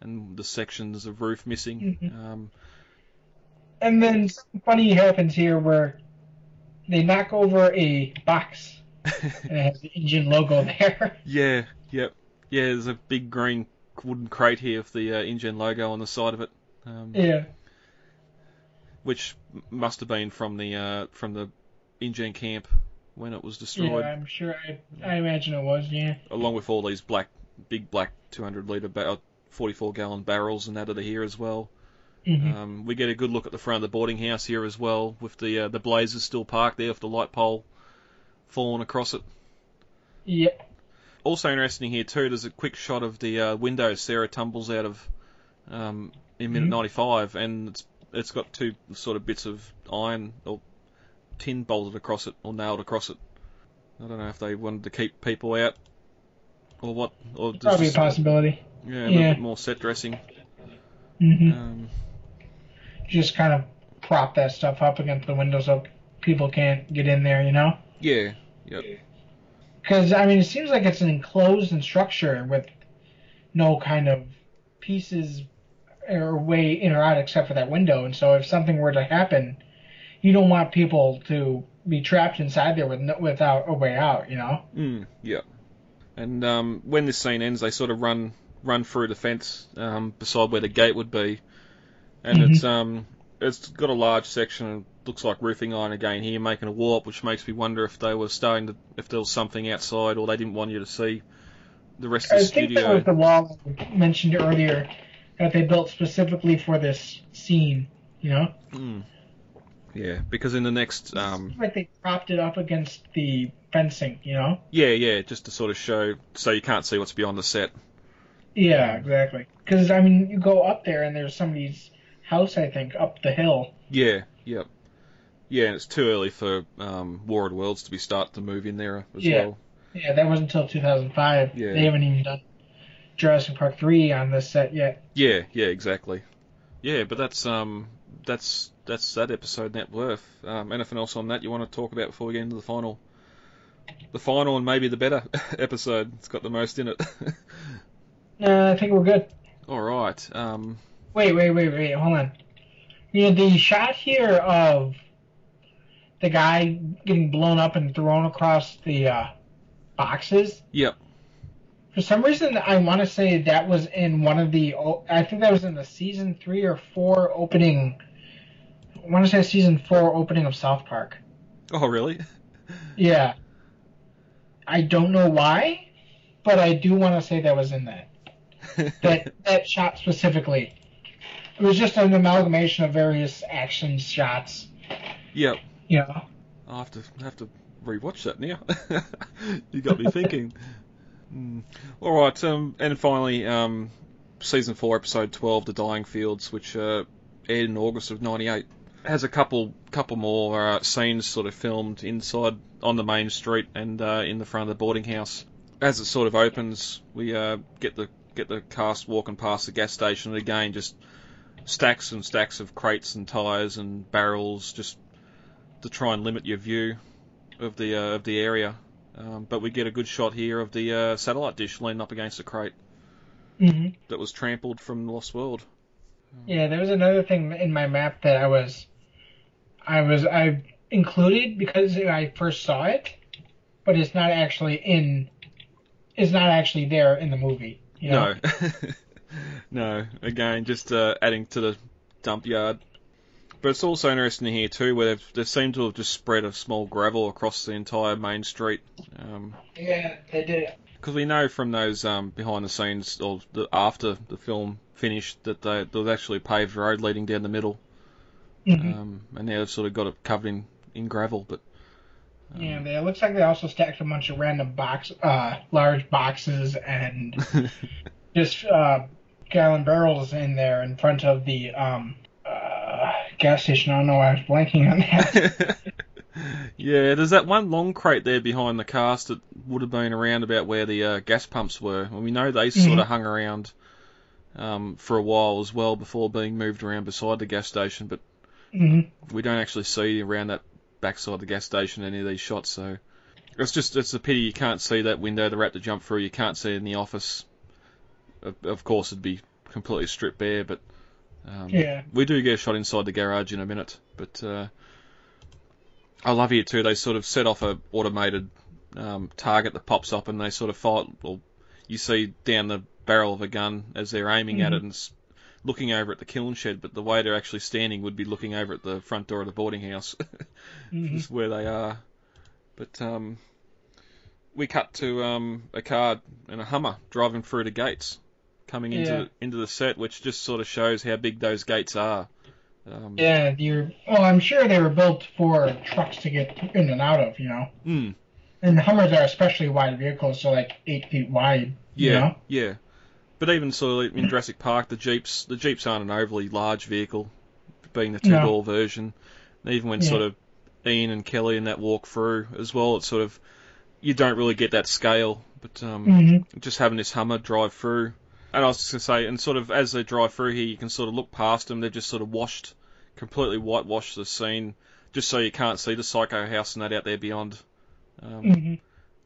and the sections of roof missing. Mm-hmm. Um, and then something funny happens here where they knock over a box and it has the InGen logo there. Yeah, yep. Yeah, there's a big green wooden crate here with the uh, InGen logo on the side of it. Um, yeah. Which must have been from the uh, from the InGen camp when it was destroyed. Yeah, I'm sure. I, I imagine it was, yeah. Along with all these black, big black two hundred litre, ba- forty-four gallon barrels and that are here as well. Mm-hmm. Um, we get a good look at the front of the boarding house here as well, with the uh, the Blazers still parked there, with the light pole falling across it. Yep. Also interesting here too, there's a quick shot of the uh, window Sarah tumbles out of um, in minute mm-hmm. ninety-five, and it's it's got two sort of bits of iron, or tin bolted across it or nailed across it. I don't know if they wanted to keep people out or what. Or probably just, a possibility. Yeah, a yeah. little bit more set dressing. Mm-hmm. Um, just kind of prop that stuff up against the window so people can't get in there, you know? Yeah, yep. Because, I mean, it seems like it's an enclosed structure with no kind of pieces or way in or out except for that window. And so if something were to happen, you don't want people to be trapped inside there with no, without a way out, you know? Mm, yeah. And um, when this scene ends, they sort of run run through the fence um, beside where the gate would be. And mm-hmm. it's um it's got a large section, looks like roofing iron again here, making a warp, which makes me wonder if they were starting to, if there was something outside or they didn't want you to see the rest of the studio. I think that was the wall I mentioned earlier that they built specifically for this scene, you know? Mm. Yeah, because in the next... Um, it's like they propped it up against the fencing, you know? Yeah, yeah, just to sort of show, so you can't see what's beyond the set. Yeah, exactly. Because, I mean, you go up there and there's somebody's house, I think, up the hill. Yeah, yep. Yeah, and it's too early for um, War of the Worlds to be starting to move in there as yeah. well. Yeah, that wasn't until two thousand five. Yeah. They haven't even done Jurassic Park Three on this set yet. Yeah, yeah, exactly. Yeah, but that's... um. That's that's that episode net worth. Um, anything else on that you want to talk about before we get into the final, the final and maybe the better episode? It's got the most in it. No, uh, I think we're good. All right. Um, wait, wait, wait, wait. Hold on. You know, the shot here of the guy getting blown up and thrown across the uh, boxes. Yep. For some reason, I want to say that was in one of the. I think that was in the season three or four opening. I want to say season four opening of South Park. Oh, really? Yeah. I don't know why, but I do want to say that was in that. that that shot specifically. It was just an amalgamation of various action shots. Yep. Yeah. You know? I'll have to have to rewatch that now. You got me thinking. Mm. All right, um, and finally, um, season four, episode twelve, "The Dying Fields," which uh, aired in August of ninety-eight, has a couple, couple more uh, scenes sort of filmed inside on the main street and uh, in the front of the boarding house. As it sort of opens, we uh, get the get the cast walking past the gas station, and again, just stacks and stacks of crates and tires and barrels, just to try and limit your view of the uh, of the area. Um, but we get a good shot here of the uh, satellite dish leaning up against the crate mm-hmm. that was trampled from the Lost World. Yeah, there was another thing in my map that I was, I was I included because I first saw it, but it's not actually in, it's not actually there in the movie. You know? No, no. Again, just uh, adding to the dump yard. But it's also interesting here too, where they've, they seem to have just spread a small gravel across the entire main street. Um, yeah, they did. Because we know from those um, behind the scenes, or the, after the film finished, that they, there was actually a paved road leading down the middle. Mm-hmm. Um, and now they've sort of got it covered in, in gravel. But Um, yeah, they, it looks like they also stacked a bunch of random box, uh, large boxes and just uh, gallon barrels in there in front of the um, uh, gas station. I don't know why I was blanking on that. Yeah, there's that one long crate there behind the cast that would have been around about where the uh, gas pumps were. Well, we know they mm-hmm. sort of hung around um, for a while as well before being moved around beside the gas station, but mm-hmm. we don't actually see around that backside the gas station any of these shots, so it's just it's a pity you can't see that window the raptor jumped through. You can't see it in the office. Of, of course, it'd be completely stripped bare, but um, yeah. we do get a shot inside the garage in a minute, but... Uh, I love here too, they sort of set off a automated um, target that pops up and they sort of fight, well, you see down the barrel of a gun as they're aiming mm-hmm. at it and looking over at the kiln shed, but the way they're actually standing would be looking over at the front door of the boarding house, mm-hmm. is where they are. But um, we cut to um, a car and a Hummer driving through the gates, coming into, yeah. into the set, which just sort of shows how big those gates are. Um, yeah, you're, well, I'm sure they were built for trucks to get in and out of, you know. Mm. And Hummers are especially wide vehicles, so like eight feet wide, yeah, you know? Yeah. But even sort of in Jurassic Park, the Jeeps the Jeeps aren't an overly large vehicle, being the two-door no. version. Even when yeah. sort of Ian and Kelly and that walk through as well, it's sort of, you don't really get that scale. But um, mm-hmm. just having this Hummer drive through. And I was just going to say, and sort of as they drive through here, you can sort of look past them, they're just sort of washed, completely whitewashed the scene, just so you can't see the Psycho House and that out there beyond um, mm-hmm.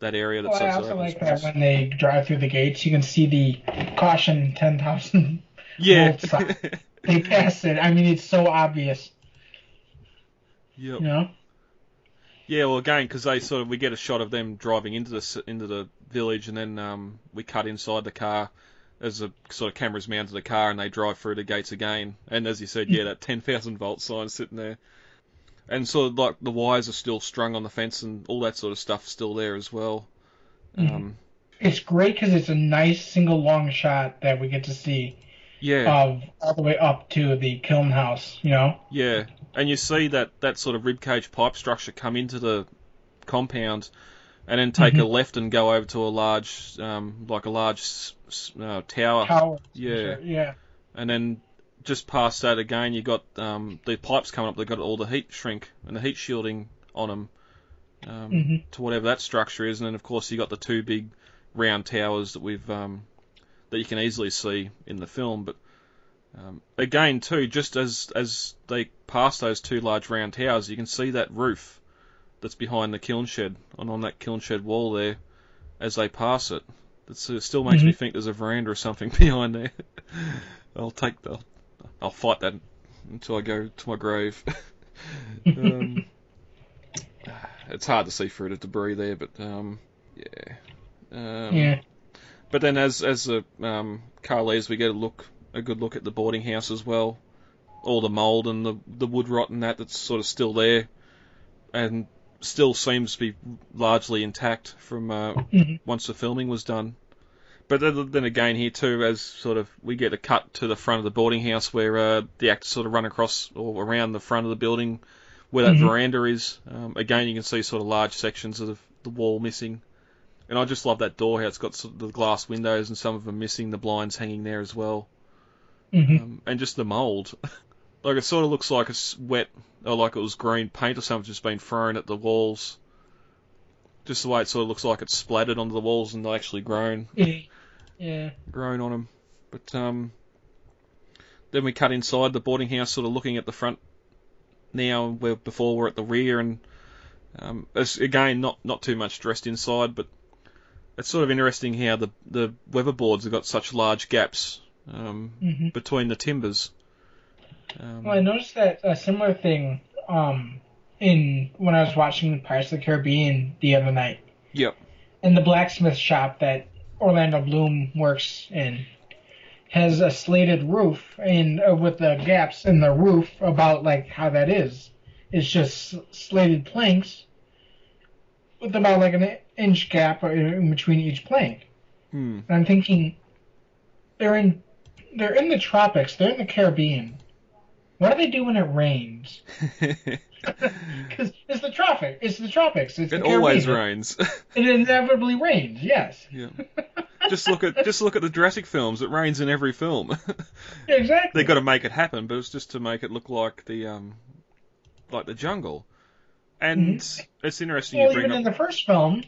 that area. That's well, I also like that when they drive through the gates, you can see the caution ten thousand yeah. volts. They pass it. I mean, it's so obvious. Yep. You know? Yeah, well, again, because they sort of, we get a shot of them driving into the, into the village, and then um, we cut inside the car as the sort of camera's mounted the car and they drive through the gates again. And as you said, yeah, that ten thousand volt sign sitting there. And sort of like the wires are still strung on the fence and all that sort of stuff still there as well. Mm-hmm. Um, it's great because it's a nice single long shot that we get to see yeah. of all the way up to the kiln house, you know? Yeah, and you see that, that sort of ribcage pipe structure come into the compound and then take mm-hmm. a left and go over to a large, um, like a large uh, tower. Tower. Yeah. Sure. Yeah. And then just past that again, you got um, the pipes coming up. They've got all the heat shrink and the heat shielding on them um, mm-hmm. to whatever that structure is. And then, of course, you got the two big round towers that we've um, that you can easily see in the film. But um, again, too, just as as they pass those two large round towers, you can see that roof that's behind the kiln shed, and on that kiln shed wall there, as they pass it, that still makes mm-hmm. me think there's a veranda or something behind there. I'll take the, I'll fight that until I go to my grave. um, it's hard to see through the debris there, but um, yeah, um, yeah. But then as as the um, car leaves, we get a look, a good look at the boarding house as well, all the mould and the the wood rot and that that's sort of still there, and still seems to be largely intact from uh, mm-hmm. once the filming was done. But then again here too, as sort of we get a cut to the front of the boarding house where uh, the actors sort of run across or around the front of the building where that mm-hmm. veranda is. Um, again, you can see sort of large sections of the, the wall missing. And I just love that door, how it's got sort of the glass windows and some of them missing, the blinds hanging there as well. Mm-hmm. Um, and just the mould. Like, it sort of looks like it's wet, or like it was green paint or something just been thrown at the walls. Just the way it sort of looks like it's splattered onto the walls and actually grown. Yeah. Grown on them. But, um... then we cut inside the boarding house, sort of looking at the front now, where before we're at the rear, and, um, it's, again, not, not too much dressed inside, but it's sort of interesting how the, the weatherboards have got such large gaps, um, mm-hmm. between the timbers. Um, well, I noticed that a similar thing um, in when I was watching Pirates of the Caribbean the other night. Yep. And the blacksmith shop that Orlando Bloom works in has a slated roof, and uh, with the gaps in the roof about like how that is. It's just slated planks with about like an inch gap in between each plank. Hmm. And I'm thinking they're in they're in the tropics. They're in the Caribbean. What do they do when it rains? Because It's the traffic. It's the tropics. It's it the always rains. It inevitably rains. Yes. Yeah. Just look at just look at the Jurassic films. It rains in every film. Yeah, exactly. They've got to make it happen, but it's just to make it look like the um, like the jungle. And mm-hmm. it's interesting. Well, you bring even up... in the first film,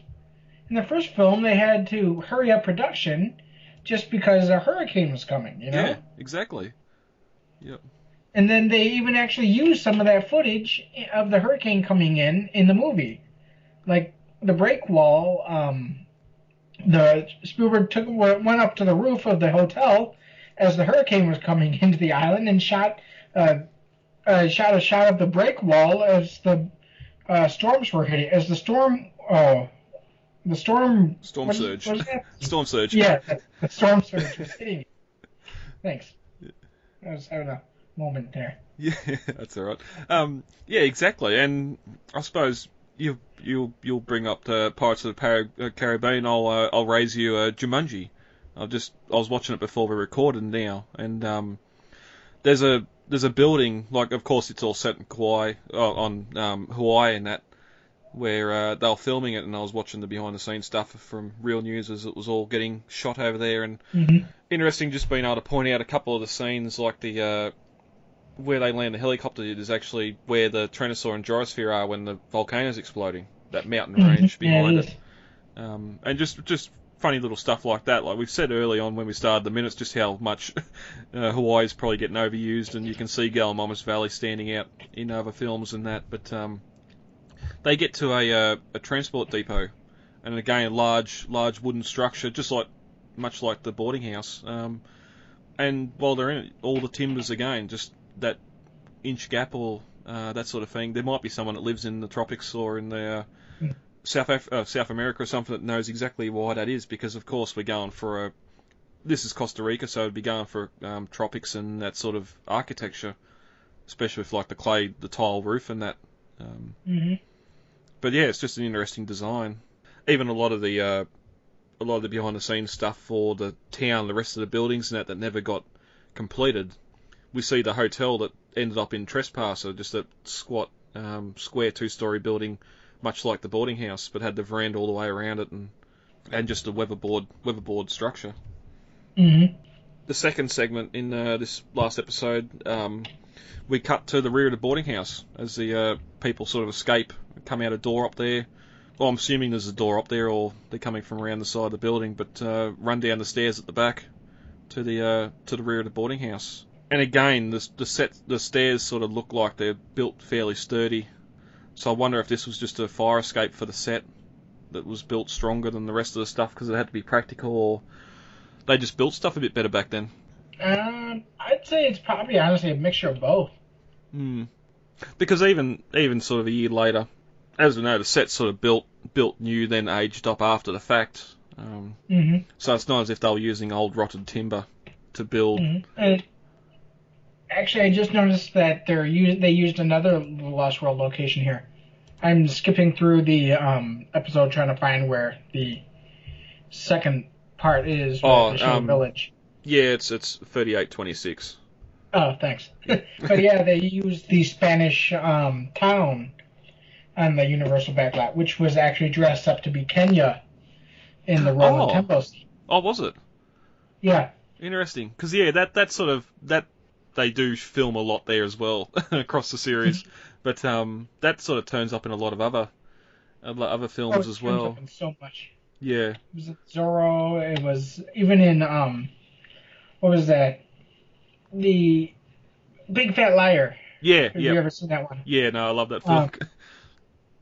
in the first film, they had to hurry up production just because a hurricane was coming. You know. Yeah. Exactly. Yep. And then they even actually used some of that footage of the hurricane coming in in the movie. Like, the break wall, um, the Spielberg took went up to the roof of the hotel as the hurricane was coming into the island and shot uh, uh, shot a shot of the break wall as the uh, storms were hitting. As the storm... Uh, the storm... Storm what, surge. What storm surge. Yeah, the, the storm surge was hitting. Thanks. I was having a... moment there. Yeah, that's all right. Um, yeah, exactly. And I suppose you you'll you'll bring up the Pirates of the Caribbean. I'll uh, I'll raise you a Jumanji. I just I was watching it before we recorded now, and um, there's a there's a building, like, of course it's all set in Kauai on um, Hawaii and that, where uh, they were filming it, and I was watching the behind the scenes stuff from Real News as it was all getting shot over there, and mm-hmm. interesting just being able to point out a couple of the scenes, like the uh, where they land the helicopter is actually where the Tyrannosaur and gyrosphere are when the volcano's exploding, that mountain range behind yeah, it. it. Um, and just just funny little stuff like that. Like we've said early on when we started the minutes, just how much uh, Hawaii's probably getting overused, and you can see Gallimimus Valley standing out in other films and that. But um, they get to a, uh, a transport depot, and again, a large, large wooden structure, just like much like the boarding house. Um, and while they're in it, all the timbers again, just... that inch gap or uh, that sort of thing. There might be someone that lives in the tropics or in the uh, South Af- uh, South America or something that knows exactly why that is, because of course we're going for a... This is Costa Rica, so it'd be going for um, tropics and that sort of architecture, especially with like the clay, the tile roof and that. Um, mm-hmm. But yeah, it's just an interesting design. Even a lot of the uh, a lot of the behind the scenes stuff for the town, the rest of the buildings and that that never got completed. We see the hotel that ended up in Trespasser, just a squat, um, square two-story building, much like the boarding house, but had the veranda all the way around it and and just a weatherboard weatherboard structure. Mm-hmm. The second segment in uh, this last episode, um, we cut to the rear of the boarding house as the uh, people sort of escape, come out a door up there. Well, I'm assuming there's a door up there, or they're coming from around the side of the building, but uh, run down the stairs at the back to the uh, to the rear of the boarding house. And again, the the set the stairs sort of look like they're built fairly sturdy, so I wonder if this was just a fire escape for the set that was built stronger than the rest of the stuff because it had to be practical, or they just built stuff a bit better back then. Um, I'd say it's probably honestly a mixture of both. Hmm. Because even even sort of a year later, as we know, the set's sort of built built new, then aged up after the fact. Um, mm-hmm. So it's not as if they were using old rotted timber to build. Mm-hmm. Uh- Actually, I just noticed that they're used, they used another Lost World location here. I'm skipping through the um, episode trying to find where the second part is. Oh, the um, village. Yeah, it's it's thirty-eight twenty-six. Oh, thanks. Yeah. But yeah, they used the Spanish um, town on the Universal Backlot, which was actually dressed up to be Kenya in the Roman oh. temples. Oh, was it? Yeah. Interesting, because yeah, that that sort of that. They do film a lot there as well across the series, but um, that sort of turns up in a lot of other other films oh, it as well. Up in so much. Yeah. It was Zorro. It was even in um, what was that? The Big Fat Liar. Yeah. Have yep. you ever seen that one? Yeah. No, I love that film. Um,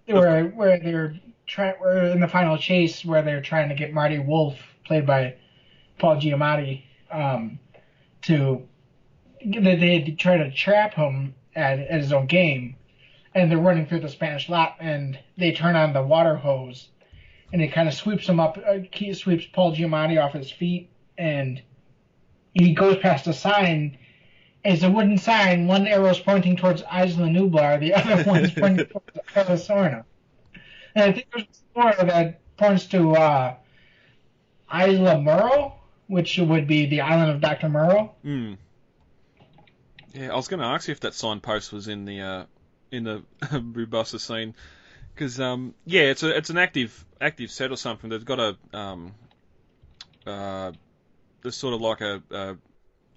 where where they're trying, where in the final chase, where they're trying to get Marty Wolf, played by Paul Giamatti, um, to that they had to try to trap him at, at his own game, and they're running through the Spanish lot, and they turn on the water hose, and it kind of sweeps him up, uh, sweeps Paul Giamatti off his feet, and he goes past a sign. It's a wooden sign. One arrow's pointing towards Isla Nublar, the other one's pointing towards Isla Sorna. And I think there's one that points to uh, Isla Murrow, which would be the island of Doctor Murrow. Mm. Yeah, I was going to ask you if that signpost was in the uh, in the Bubasa scene. Because, um, yeah, it's a, it's an active active set or something. They've got a um, uh, there's sort of like a, a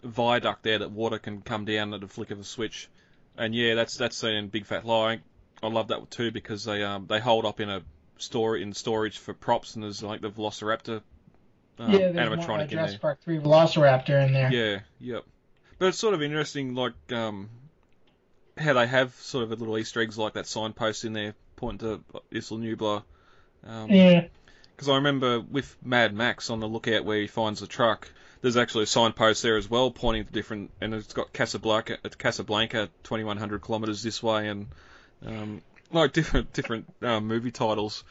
viaduct there that water can come down at a flick of a switch. And yeah, that's that's in Big Fat Lie. I love that too because they um, they hold up in a store in storage for props, and there's like the Velociraptor um, yeah, there's animatronic more, uh, in there. Jurassic Park Three Velociraptor in there. Yeah, yep. But it's sort of interesting, like um, how they have sort of a little Easter eggs like that signpost in there. Point to Isla Nublar. Um, yeah. Because I remember with Mad Max on the lookout where he finds the truck, there's actually a signpost there as well pointing to different, and it's got Casablanca, Casablanca, twenty-one hundred kilometres this way, and um, like different different uh, movie titles.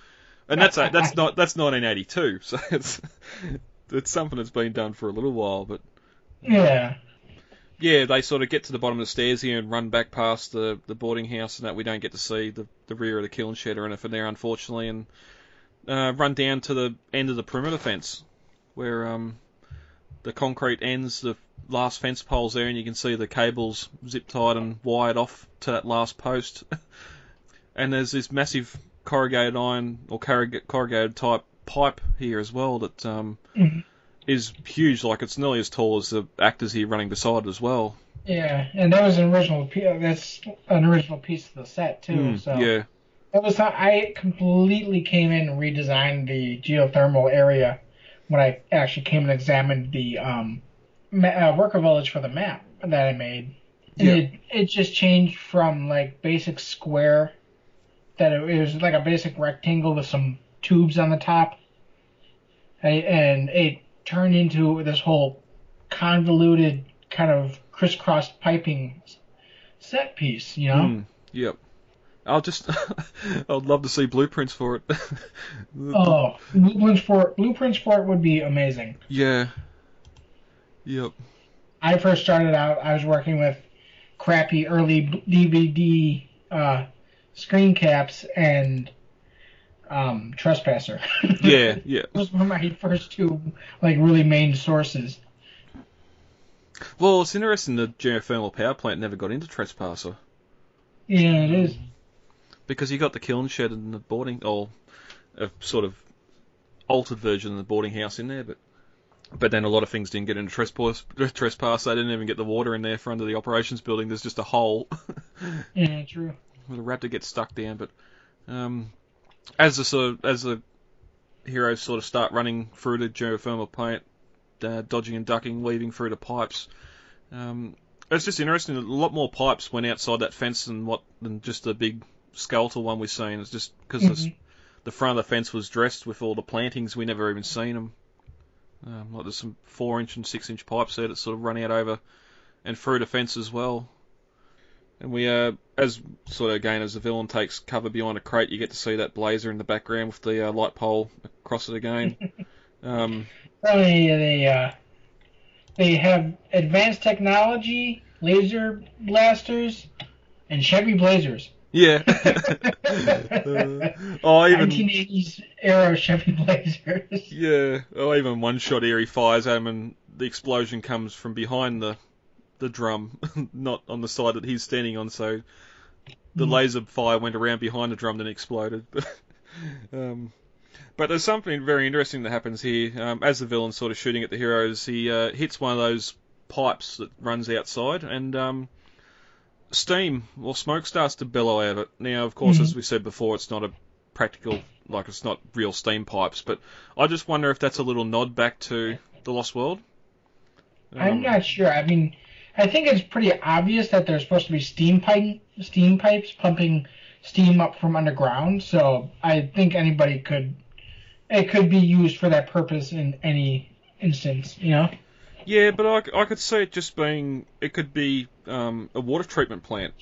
And that's a, that's not that's nineteen eighty-two, so it's it's something that's been done for a little while, but yeah. Yeah, they sort of get to the bottom of the stairs here and run back past the, the boarding house, and that we don't get to see the, the rear of the kiln shed or anything there, unfortunately, and uh, run down to the end of the perimeter fence, where um, the concrete ends, the last fence pole's there, and you can see the cables zip-tied and wired off to that last post. And there's this massive corrugated iron, or corrugated-type pipe here as well that... Um, mm-hmm. is huge, like it's nearly as tall as the actors here running beside it as well. Yeah, and that was an original. That's an original piece of the set too. Mm, so yeah, that was how I completely came in and redesigned the geothermal area when I actually came and examined the um, ma- uh, worker village for the map that I made. And yeah. it, it just changed from like basic square that it, it was like a basic rectangle with some tubes on the top, and it. Turned into this whole convoluted kind of crisscross piping set piece, you know? Mm, yep. I'll just... I'd love to see blueprints for it. Oh, blueprints for it, blueprints for it would be amazing. Yeah. Yep. I first started out, I was working with crappy early D V D uh, screen caps and... Um, Trespasser. Yeah, yeah. Those were my first two, like, really main sources. Well, it's interesting the geothermal power plant never got into Trespasser. Yeah, it is. Because you got the kiln shed and the boarding, or a sort of altered version of the boarding house in there, but but then a lot of things didn't get into Trespasser. They didn't even get the water in there for under the operations building. There's just a hole. Yeah, true. Well, the raptor gets stuck down, but... um. As the sort of, as the heroes sort of start running through the geothermal plant, uh, dodging and ducking, weaving through the pipes, um, it's just interesting. A lot more pipes went outside that fence than what than just the big skeletal one we've seen. It's just because mm-hmm. the front of the fence was dressed with all the plantings. We never even seen them. Um, like there's some four inch and six inch pipes there that sort of run out over and through the fence as well. And we, uh, as sort of again, as the villain takes cover behind a crate, you get to see that blazer in the background with the uh, light pole across it again. um, they they, uh, they have advanced technology, laser blasters, and Chevy Blazers. Yeah. uh, oh, even nineteen eighties era Chevy Blazers. Yeah. Oh, even one shot Eerie fires at him, and the explosion comes from behind the. The drum, not on the side that he's standing on, so the mm. laser fire went around behind the drum and exploded. um, but there's something very interesting that happens here. Um, as the villain's sort of shooting at the heroes, he uh, hits one of those pipes that runs outside, and um, steam or smoke starts to bellow out of it. Now, of course, mm. as we said before, it's not a practical, like it's not real steam pipes, but I just wonder if that's a little nod back to The Lost World. Um, I'm not sure. I mean... I think it's pretty obvious that there's supposed to be steam pipe, steam pipes pumping steam up from underground. So I think anybody could, it could be used for that purpose in any instance, you know? Yeah, but I, I could see it just being, it could be um, a water treatment plant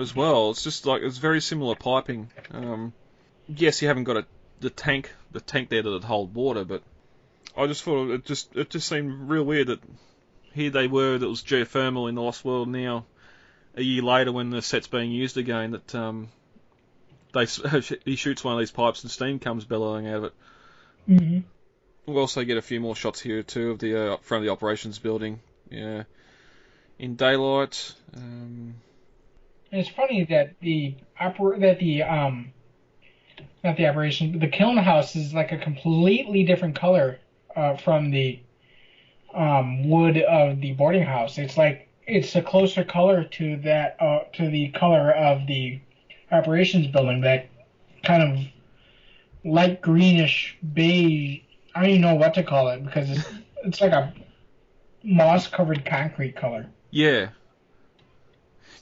as well. It's just like, it's very similar piping. Um, yes, you haven't got a, the tank, the tank there that would hold water, but I just thought it just, it just seemed real weird that, here they were, that was geothermal in The Lost World. Now, a year later, when the set's being used again, that um, they he shoots one of these pipes and steam comes bellowing out of it. Mm-hmm. We'll also get a few more shots here too of the uh, up front of the operations building. Yeah, in daylight. Um, And it's funny that the opera, that the um, not the operation, the kiln house is like a completely different color uh, from the um, wood of the boarding house. It's like it's a closer color to that uh, to the color of the operations building. That kind of light greenish beige. I don't even know what to call it because it's it's like a moss covered concrete color. Yeah.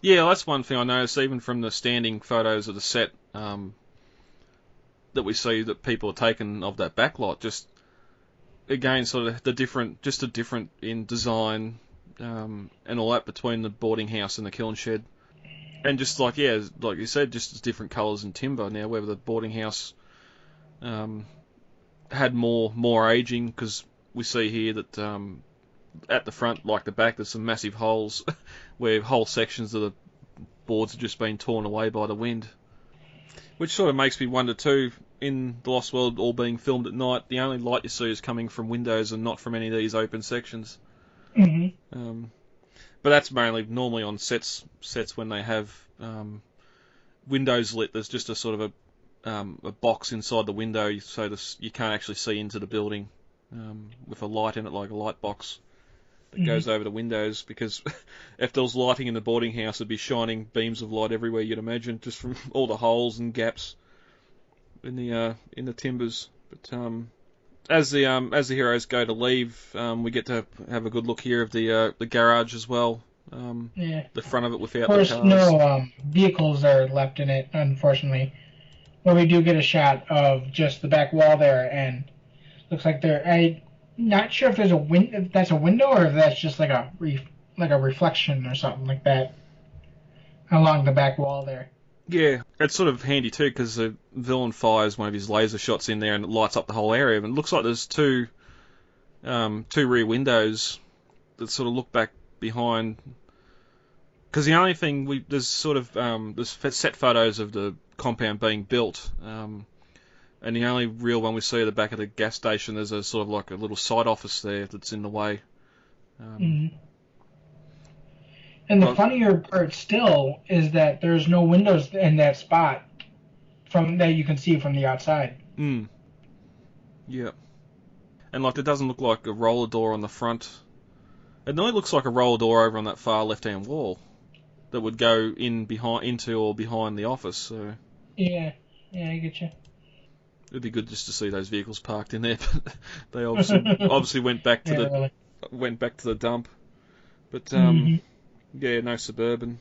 Yeah, that's one thing I noticed, even from the standing photos of the set um, that we see that people are taking of that backlot. Just, again, sort of the different, just the different in design um, and all that between the boarding house and the kiln shed. And just like, yeah, like you said, just different colours and timber now, whether the boarding house um, had more, more ageing, because we see here that... Um, at the front, like the back, there's some massive holes where whole sections of the boards have just been torn away by the wind. Which sort of makes me wonder too, in The Lost World, all being filmed at night, the only light you see is coming from windows and not from any of these open sections. Mm-hmm. Um, but that's mainly normally on sets sets when they have um, windows lit. There's just a sort of a, um, a box inside the window so this, you can't actually see into the building um, with a light in it, like a light box. That goes over the windows, because if there was lighting in the boarding house, it'd be shining beams of light everywhere, you'd imagine, just from all the holes and gaps in the uh, in the timbers. But um, as the um, as the heroes go to leave, um, we get to have a good look here of the uh, the garage as well. Um, yeah. The front of it without the cars. Of course, no um, vehicles are left in it, unfortunately. But we do get a shot of just the back wall there, and looks like there. I. Not sure if there's a win- if that's a window or if that's just like a re- like a reflection or something like that along the back wall there. Yeah, it's sort of handy too because the villain fires one of his laser shots in there and it lights up the whole area. And it looks like there's two um, two rear windows that sort of look back behind. Because the only thing we there's sort of um, there's set photos of the compound being built. Um, And the only real one we see at the back of the gas station, there's a sort of like a little side office there that's in the way. Um, mm-hmm. And the well, funnier part still is that there's no windows in that spot from that you can see from the outside. Mm. Yeah. And like, it doesn't look like a roller door on the front. It only looks like a roller door over on that far left-hand wall that would go in behind, into or behind the office. So. Yeah. Yeah, I get you. It'd be good just to see those vehicles parked in there, but they obviously obviously went back to yeah, the really. went back to the dump. But um, mm-hmm. yeah, no Suburban.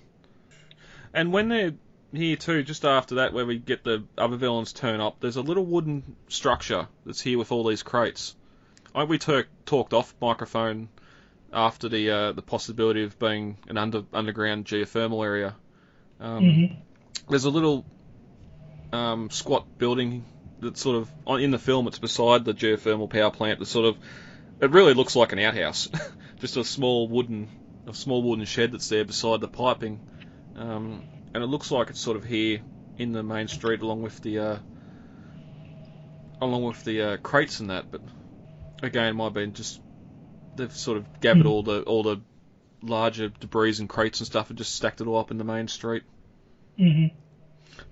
And when they're here too, just after that, where we get the other villains turn up, there's a little wooden structure that's here with all these crates. I we ter- talked off microphone after the uh, the possibility of being an under underground geothermal area. Um, mm-hmm. There's a little um, squat building. That's sort of, in the film, it's beside the geothermal power plant. That sort of, it really looks like an outhouse, just a small wooden, a small wooden shed that's there beside the piping, um, and it looks like it's sort of here in the main street, along with the, uh, along with the uh, crates and that. But again, might have been just they've sort of gathered all the all the larger debris and crates and stuff and just stacked it all up in the main street. Mm-hmm.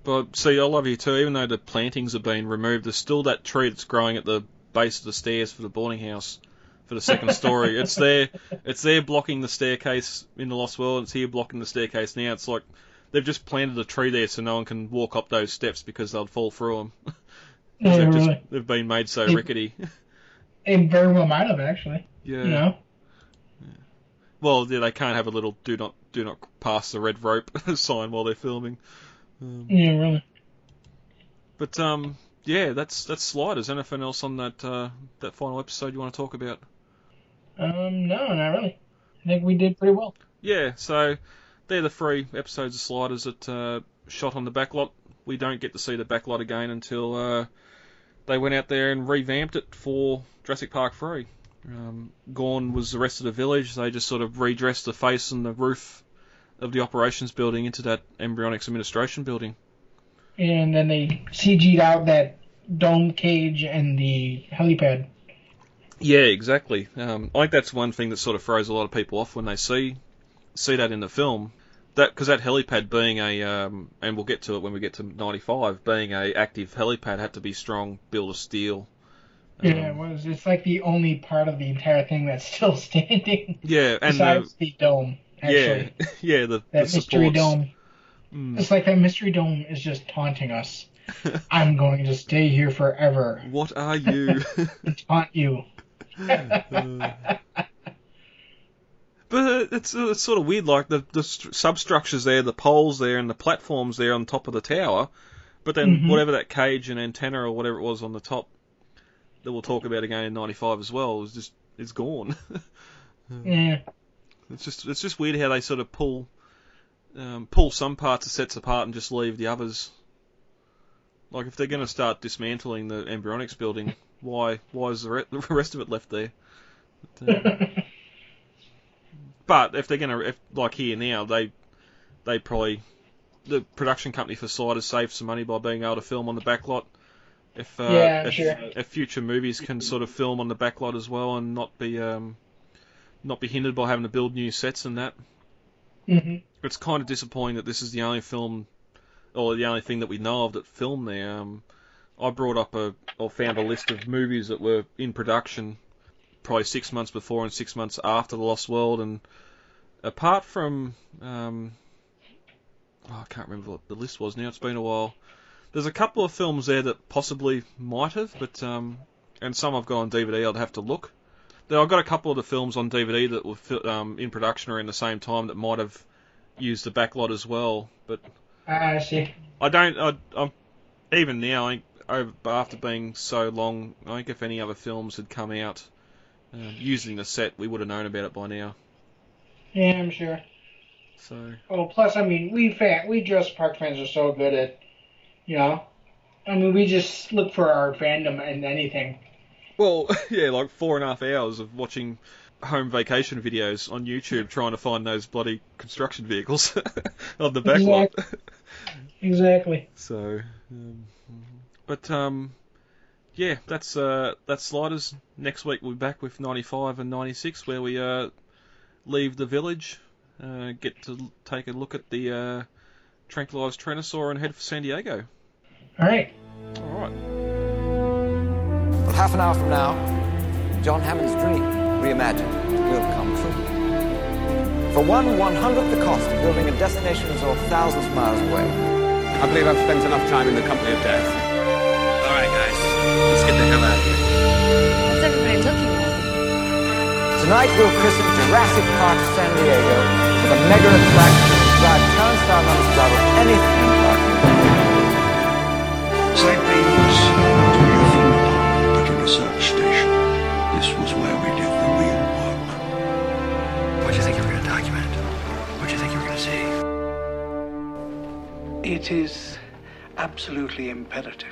But see, I love you too, even though the plantings have been removed, there's still that tree that's growing at the base of the stairs for the boarding house, for the second story. It's there, it's there blocking the staircase in The Lost World, it's here blocking the staircase now. It's like they've just planted a tree there so no one can walk up those steps because they'll fall through them. Yeah, they've, really. just, they've been made so they, rickety. They very well might have, actually. Yeah. You know? Yeah. Well, yeah, they can't have a little do not, do not pass the red rope sign while they're filming. Um, yeah, really. But um, yeah, that's that's Sliders. Anything else on that uh, that final episode you want to talk about? Um, no, not really. I think we did pretty well. Yeah, so they're the three episodes of Sliders that uh, shot on the backlot. We don't get to see the backlot again until uh, they went out there and revamped it for Jurassic Park Three. Um, gone was the rest of the village. They just sort of redressed the face and the roof of the operations building into that embryonics administration building. And then they C G'd out that dome cage and the helipad. Yeah, exactly. Um, I think that's one thing that sort of throws a lot of people off when they see see that in the film. that because that helipad being a um, and we'll get to it when we get to ninety-five, being a active helipad had to be strong, built of steel. Um, yeah, it was, it's like the only part of the entire thing that's still standing. Yeah, and besides the, the dome. Actually, yeah, yeah, the that the mystery supports. Dome. Mm. It's like that mystery dome is just taunting us. I'm going to stay here forever. What are you? Taunt you. uh, but it's it's sort of weird. Like the the substructures there, the poles there, and the platforms there on top of the tower. But then mm-hmm. whatever that cage and antenna or whatever it was on the top that we'll talk about again in ninety-five as well is just it's gone. Yeah. It's just it's just weird how they sort of pull um, pull some parts of sets apart and just leave the others. Like if they're going to start dismantling the embryonics building, why why is the, re- the rest of it left there? But, um, but if they're going to like here now, they they probably the production company for Sliders saved some money by being able to film on the backlot. If uh, yeah, if, sure. if future movies can sort of film on the backlot as well and not be um. not be hindered by having to build new sets and that. Mm-hmm. It's kind of disappointing that this is the only film, or the only thing that we know of that filmed there. Um, I brought up a, or found a list of movies that were in production probably six months before and six months after The Lost World, and apart from, um, oh, I can't remember what the list was now, it's been a while. There's a couple of films there that possibly might have, but um, and some I've got on D V D, I'd have to look. I've got a couple of the films on D V D that were um, in production around the same time that might have used the backlot as well, but I uh, see. I don't. I, I'm, even now, I, after being so long, I think if any other films had come out uh, using the set, we would have known about it by now. Yeah, I'm sure. So. Oh, plus, I mean, we fan, we Jurassic Park fans are so good at, you know, I mean, we just look for our fandom in anything. Well, yeah, like four and a half hours of watching home vacation videos on YouTube trying to find those bloody construction vehicles on the backlot. Exactly. exactly. So, um, but um, yeah, that's uh, that's Sliders. Next week we'll be back with ninety-five and ninety-six, where we uh, leave the village, uh, get to take a look at the uh, tranquilized Tyrannosaur and head for San Diego. All right. All right. Half an hour from now, John Hammond's dream, reimagined, will come true. For one one-hundredth the cost of building a destination resort thousands of miles away. I believe I've spent enough time in the company of death. All right, guys, let's get the hell out of here. What's everybody looking for? Tonight we'll christen Jurassic Park San Diego with a mega attraction that will drive towns down on the spot of anything in Park. Saint Peter's. Research station. This was where we did the real work. What do you think you were going to document? What do you think you were going to see? It is absolutely imperative